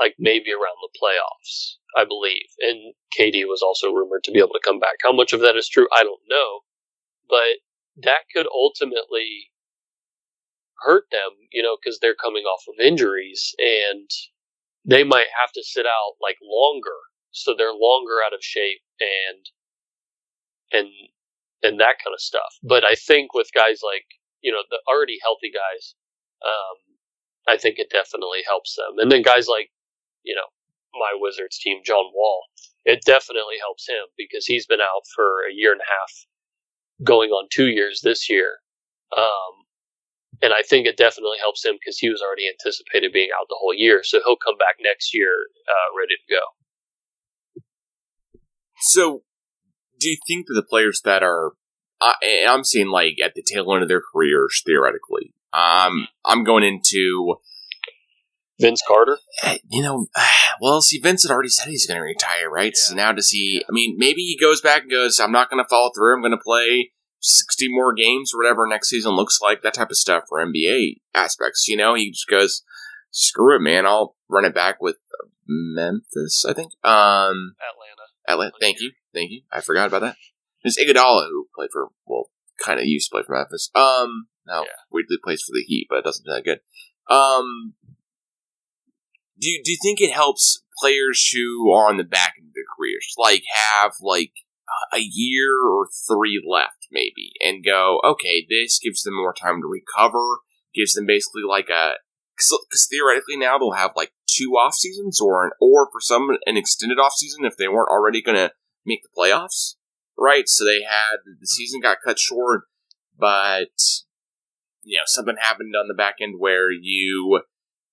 like maybe around the playoffs, I believe. And K D was also rumored to be able to come back. How much of that is true, I don't know, but that could ultimately hurt them, you know, because they're coming off of injuries and they might have to sit out like longer. So they're longer out of shape and, and, and that kind of stuff. But I think with guys like, you know, the already healthy guys, um, I think it definitely helps them. And then guys like, you know, my Wizards team, John Wall, it definitely helps him because he's been out for a year and a half, going on two years this year. Um, and I think it definitely helps him because he was already anticipated being out the whole year. So he'll come back next year uh, ready to go. So do you think that the players that are, uh, I'm seeing like at the tail end of their careers, theoretically, um, I'm going into Vince Carter. You know, well, see, Vince had already said he's going to retire, right? Yeah. So now does he, I mean, maybe he goes back and goes, I'm not going to follow through. I'm going to play sixty more games or whatever next season looks like, that type of stuff for N B A aspects. You know, he just goes, screw it, man. I'll run it back with Memphis, I think. Um, Atlanta. Atlanta. Thank you. Thank you. I forgot about that. There's Iguodala, who played for, well, kind of used to play for Memphis. Um, now yeah. Weirdly plays for the Heat, but it doesn't do that good. Um, do you, do you think it helps players who are on the back end of their careers, like have like a year or three left maybe, and go, okay, this gives them more time to recover, gives them basically like a, because theoretically now they'll have like two off seasons or an, or for some an extended off season if they weren't already going to make the playoffs, right? So they had, the season got cut short, but you know, something happened on the back end where you,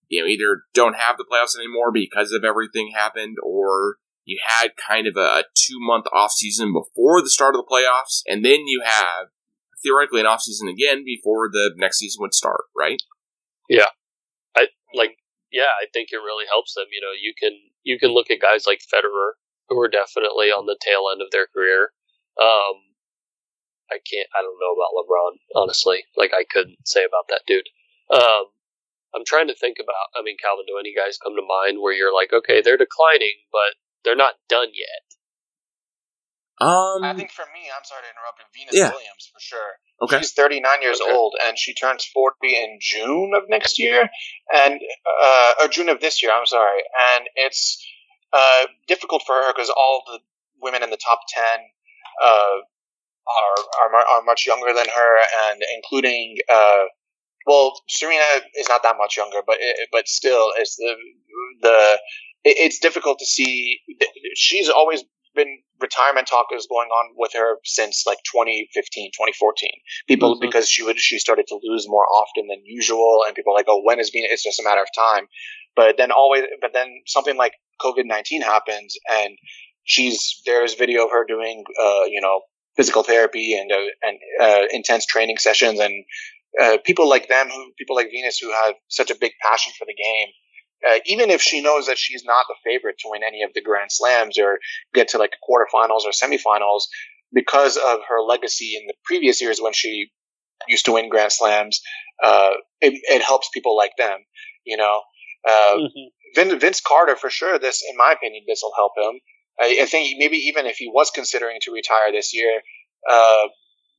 you know, either don't have the playoffs anymore because of everything happened, or you had kind of a two-month offseason before the start of the playoffs, and then you have, theoretically, an offseason again before the next season would start, right? Yeah. I like. Yeah, I think it really helps them. You know, you can you can look at guys like Federer, who are definitely on the tail end of their career. Um, I can't, I don't know about LeBron, honestly. Like, I couldn't say about that dude. Um, I'm trying to think about, I mean, Calvin, do any guys come to mind where you're like, okay, they're declining, but they're not done yet? Um, I think for me, I'm sorry to interrupt, Venus yeah. Williams, for sure. Okay. She's thirty-nine years okay. old, and she turns forty in June of next year, and uh, or June of this year, I'm sorry. And it's uh, difficult for her because all the women in the top ten uh, are, are are much younger than her, and including uh, well, Serena is not that much younger, but it, but still, it's the the it's difficult to see. She's always been, retirement talk is going on with her since like twenty fifteen, twenty fourteen. People, mm-hmm. because she would, she started to lose more often than usual, and people are like, oh, when is Venus? It's just a matter of time. But then always, but then something like COVID nineteen happens, and she's, there's video of her doing, uh, you know, physical therapy and, uh, and, uh, intense training sessions, and, uh, people like them who, people like Venus who have such a big passion for the game. Uh, even if she knows that she's not the favorite to win any of the Grand Slams or get to like quarterfinals or semifinals, because of her legacy in the previous years when she used to win Grand Slams, uh, it, it helps people like them, you know. Uh, mm-hmm. Vince Carter, for sure, this, in my opinion, this will help him. I, I think maybe even if he was considering to retire this year, uh,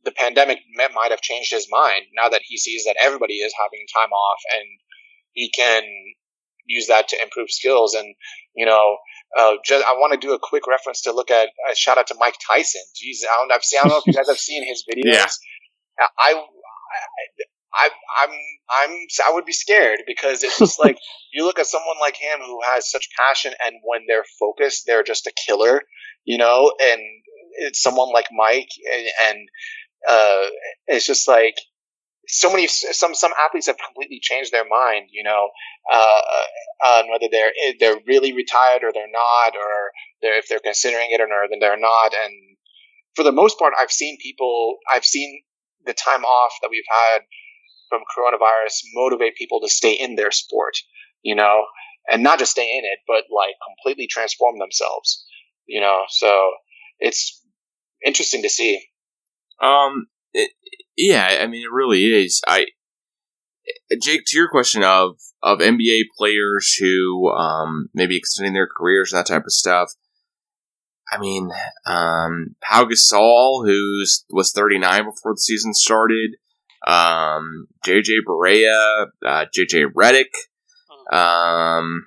the pandemic might have changed his mind now that he sees that everybody is having time off and he can use that to improve skills. And, you know, uh, just, I want to do a quick reference to look at a shout out to Mike Tyson. Jeez, I don't, I've seen, I don't know if you guys have seen his videos. Yeah. I, I, I, I'm, I'm, I would be scared because it's just like, you look at someone like him who has such passion, and when they're focused, they're just a killer, you know, and it's someone like Mike and, and uh, it's just like, So many, some, some athletes have completely changed their mind, you know, uh, uh, whether they're, they're really retired or they're not, or they're, if they're considering it or not, then they're not. And for the most part, I've seen people, I've seen the time off that we've had from coronavirus motivate people to stay in their sport, you know, and not just stay in it, but like completely transform themselves, you know, so it's interesting to see. Um, it, Yeah, I mean, it really is. I, Jake, to your question of, of N B A players who um, maybe extending their careers, that type of stuff. I mean, um, Pau Gasol, who was thirty-nine before the season started, um, J J Barea, uh, J J Redick. Um,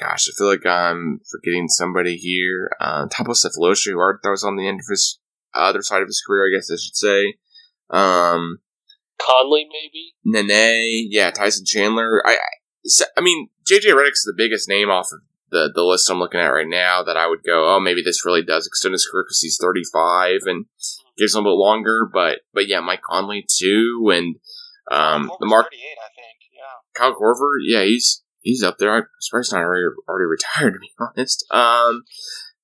gosh, I feel like I'm forgetting somebody here. Uh, Thabo Sefolosha, who I thought was on the end of his uh, other side of his career, I guess I should say. Um, Conley, maybe? Nene, yeah, Tyson Chandler. I, I, I mean, J J Redick's the biggest name off of the, the list I'm looking at right now that I would go, oh, maybe this really does extend his career because he's thirty-five and gives him a little bit longer. But, but yeah, Mike Conley, too. And, um, the Mark. thirty-eight, I think, yeah. Kyle Korver, yeah, he's, he's up there. I'm surprised not already, already retired, to be honest. Um,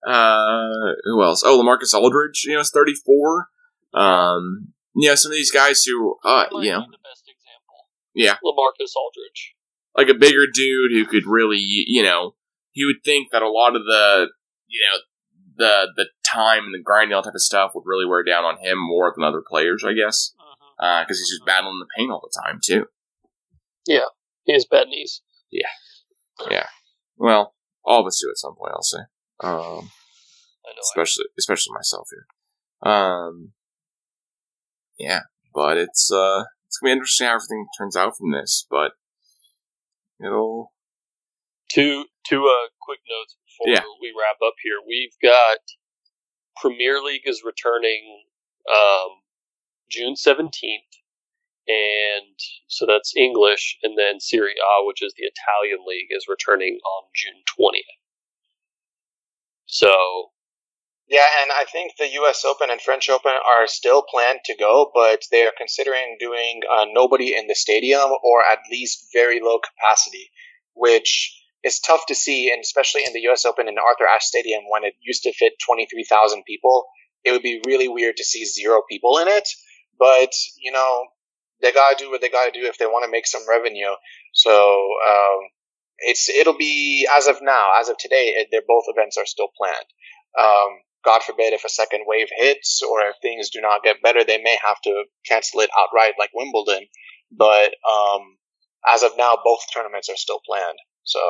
uh, who else? Oh, LaMarcus Aldridge, you know, is thirty-four. Um, You know, some of these guys who, uh, you know, the best example. Yeah, LaMarcus Aldridge, like a bigger dude who could really, you know, he would think that a lot of the, you know, the the time and the grind and all type of stuff would really wear down on him more than other players, I guess, because uh-huh. uh, he's just battling the pain all the time too. Yeah, he has bad knees. Yeah, yeah. Well, all of us do at some point, I'll say. Um, I know, especially I know. especially myself here. Um. Yeah, but it's uh, it's gonna be interesting how everything turns out from this. But it'll two two uh quick notes before yeah. we wrap up here. We've got Premier League is returning um, June seventeenth, and so that's English, and then Serie A, which is the Italian league, is returning on June twentieth. So. Yeah, and I think the U S Open and French Open are still planned to go, but they are considering doing uh, nobody in the stadium or at least very low capacity, which is tough to see, and especially in the U S Open and Arthur Ashe Stadium when it used to fit twenty-three thousand people. It would be really weird to see zero people in it, but, you know, they got to do what they got to do if they want to make some revenue. So um, it's it'll be, as of now, as of today, it, they're both events are still planned. Um, God forbid if a second wave hits or if things do not get better, they may have to cancel it outright like Wimbledon. But um, as of now, both tournaments are still planned. So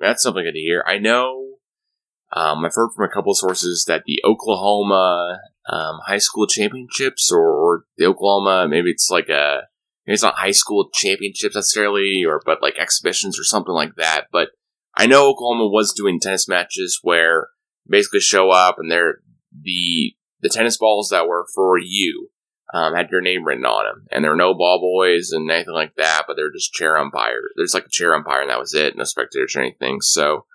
that's something good to hear. I know um, I've heard from a couple of sources that the Oklahoma um, high school championships or, or the Oklahoma, maybe it's like a, maybe it's not high school championships necessarily, or but like exhibitions or something like that. But I know Oklahoma was doing tennis matches where basically show up and they're the the tennis balls that were for you um, had your name written on them, and there were no ball boys and anything like that, but they're just chair umpires. There's like a chair umpire, and that was it, no spectators or anything. So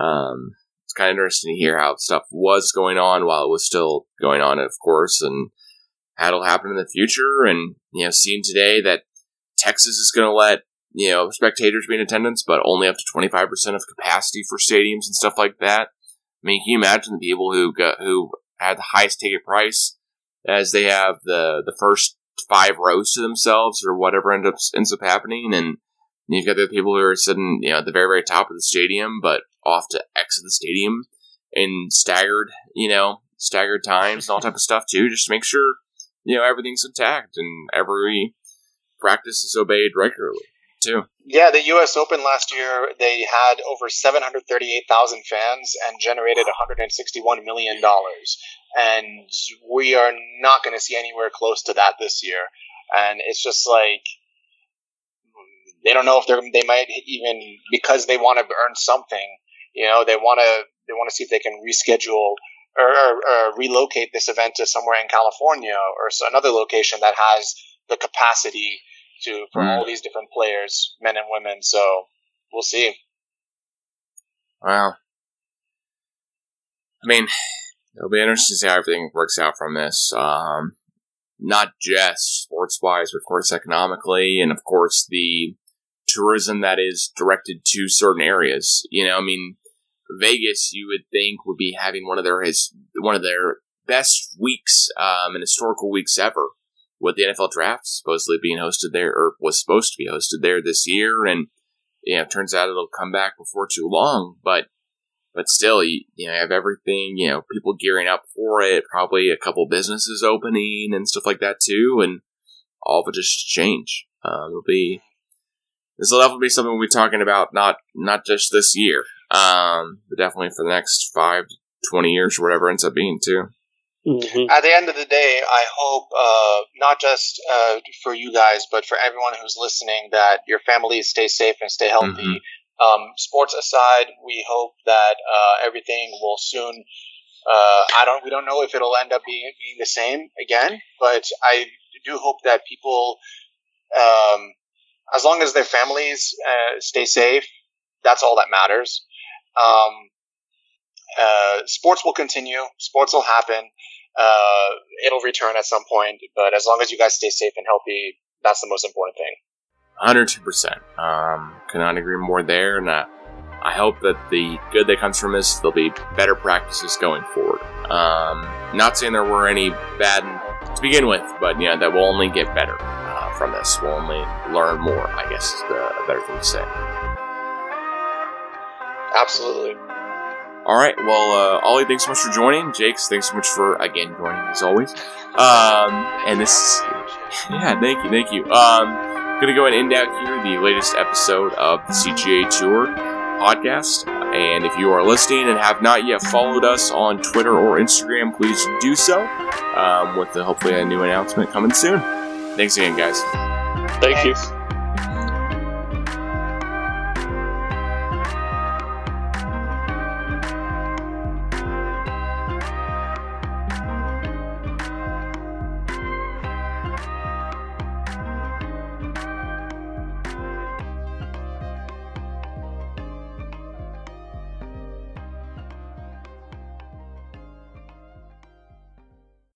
um, it's kind of interesting to hear how stuff was going on while it was still going on, of course, and how it'll happen in the future. And you know, seeing today that Texas is going to let. You know, spectators be in attendance, but only up to twenty-five percent of capacity for stadiums and stuff like that. I mean, can you imagine the people who got, who had the highest ticket price as they have the, the first five rows to themselves or whatever ends up, ends up happening? And you've got the people who are sitting, you know, at the very, very top of the stadium, but off to exit the stadium in staggered, you know, staggered times and all type of stuff too, just to make sure, you know, everything's intact and every practice is obeyed regularly. Too. Yeah, the U S Open last year, they had over seven hundred thirty-eight thousand fans and generated one hundred sixty-one million dollars. And we are not going to see anywhere close to that this year. And it's just like, they don't know if they're, they might even, because they want to earn something, you know, they want to, they want to see if they can reschedule or, or, or relocate this event to somewhere in California or another location that has the capacity to, for all these different players, men and women. So we'll see. Wow. I mean, it'll be interesting to see how everything works out from this. Um, not just sports-wise, but of course economically, and of course the tourism that is directed to certain areas. You know, I mean, Vegas, you would think, would be having one of their his, one of their best weeks um, and historical weeks ever, with the N F L draft supposedly being hosted there, or was supposed to be hosted there this year. And, you know, it turns out it'll come back before too long, but But still, you, you know, have everything, you know, people gearing up for it, probably a couple businesses opening and stuff like that too, and all of it just change. Uh, it'll be, this will definitely be something we'll be talking about, not not just this year, um, but definitely for the next five to twenty years or whatever it ends up being too. Mm-hmm. At the end of the day, I hope, uh, not just uh, for you guys, but for everyone who's listening, that your families stay safe and stay healthy. Mm-hmm. Um, sports aside, we hope that uh, everything will soon. Uh, I don't. We don't know if it'll end up being being the same again, but I do hope that people, um, as long as their families uh, stay safe, that's all that matters. Um, uh, sports will continue. Sports will happen. Uh, it'll return at some point, but as long as you guys stay safe and healthy, that's the most important thing. one hundred two percent. Um, cannot agree more there. And uh, I hope that the good that comes from this, there'll be better practices going forward. Um, not saying there were any bad to begin with, but, you know, that we'll only get better uh, from this. We'll only learn more, I guess, is the better thing to say. Absolutely. All right. Well, uh, Ollie, thanks so much for joining. Jakes, thanks so much for, again, joining as always. Um, and this, yeah, thank you. Thank you. Um, Going to go ahead and end out here the latest episode of the C G A Tour podcast. And if you are listening and have not yet followed us on Twitter or Instagram, please do so, um, with the, hopefully a new announcement coming soon. Thanks again, guys. Thank Thanks. you.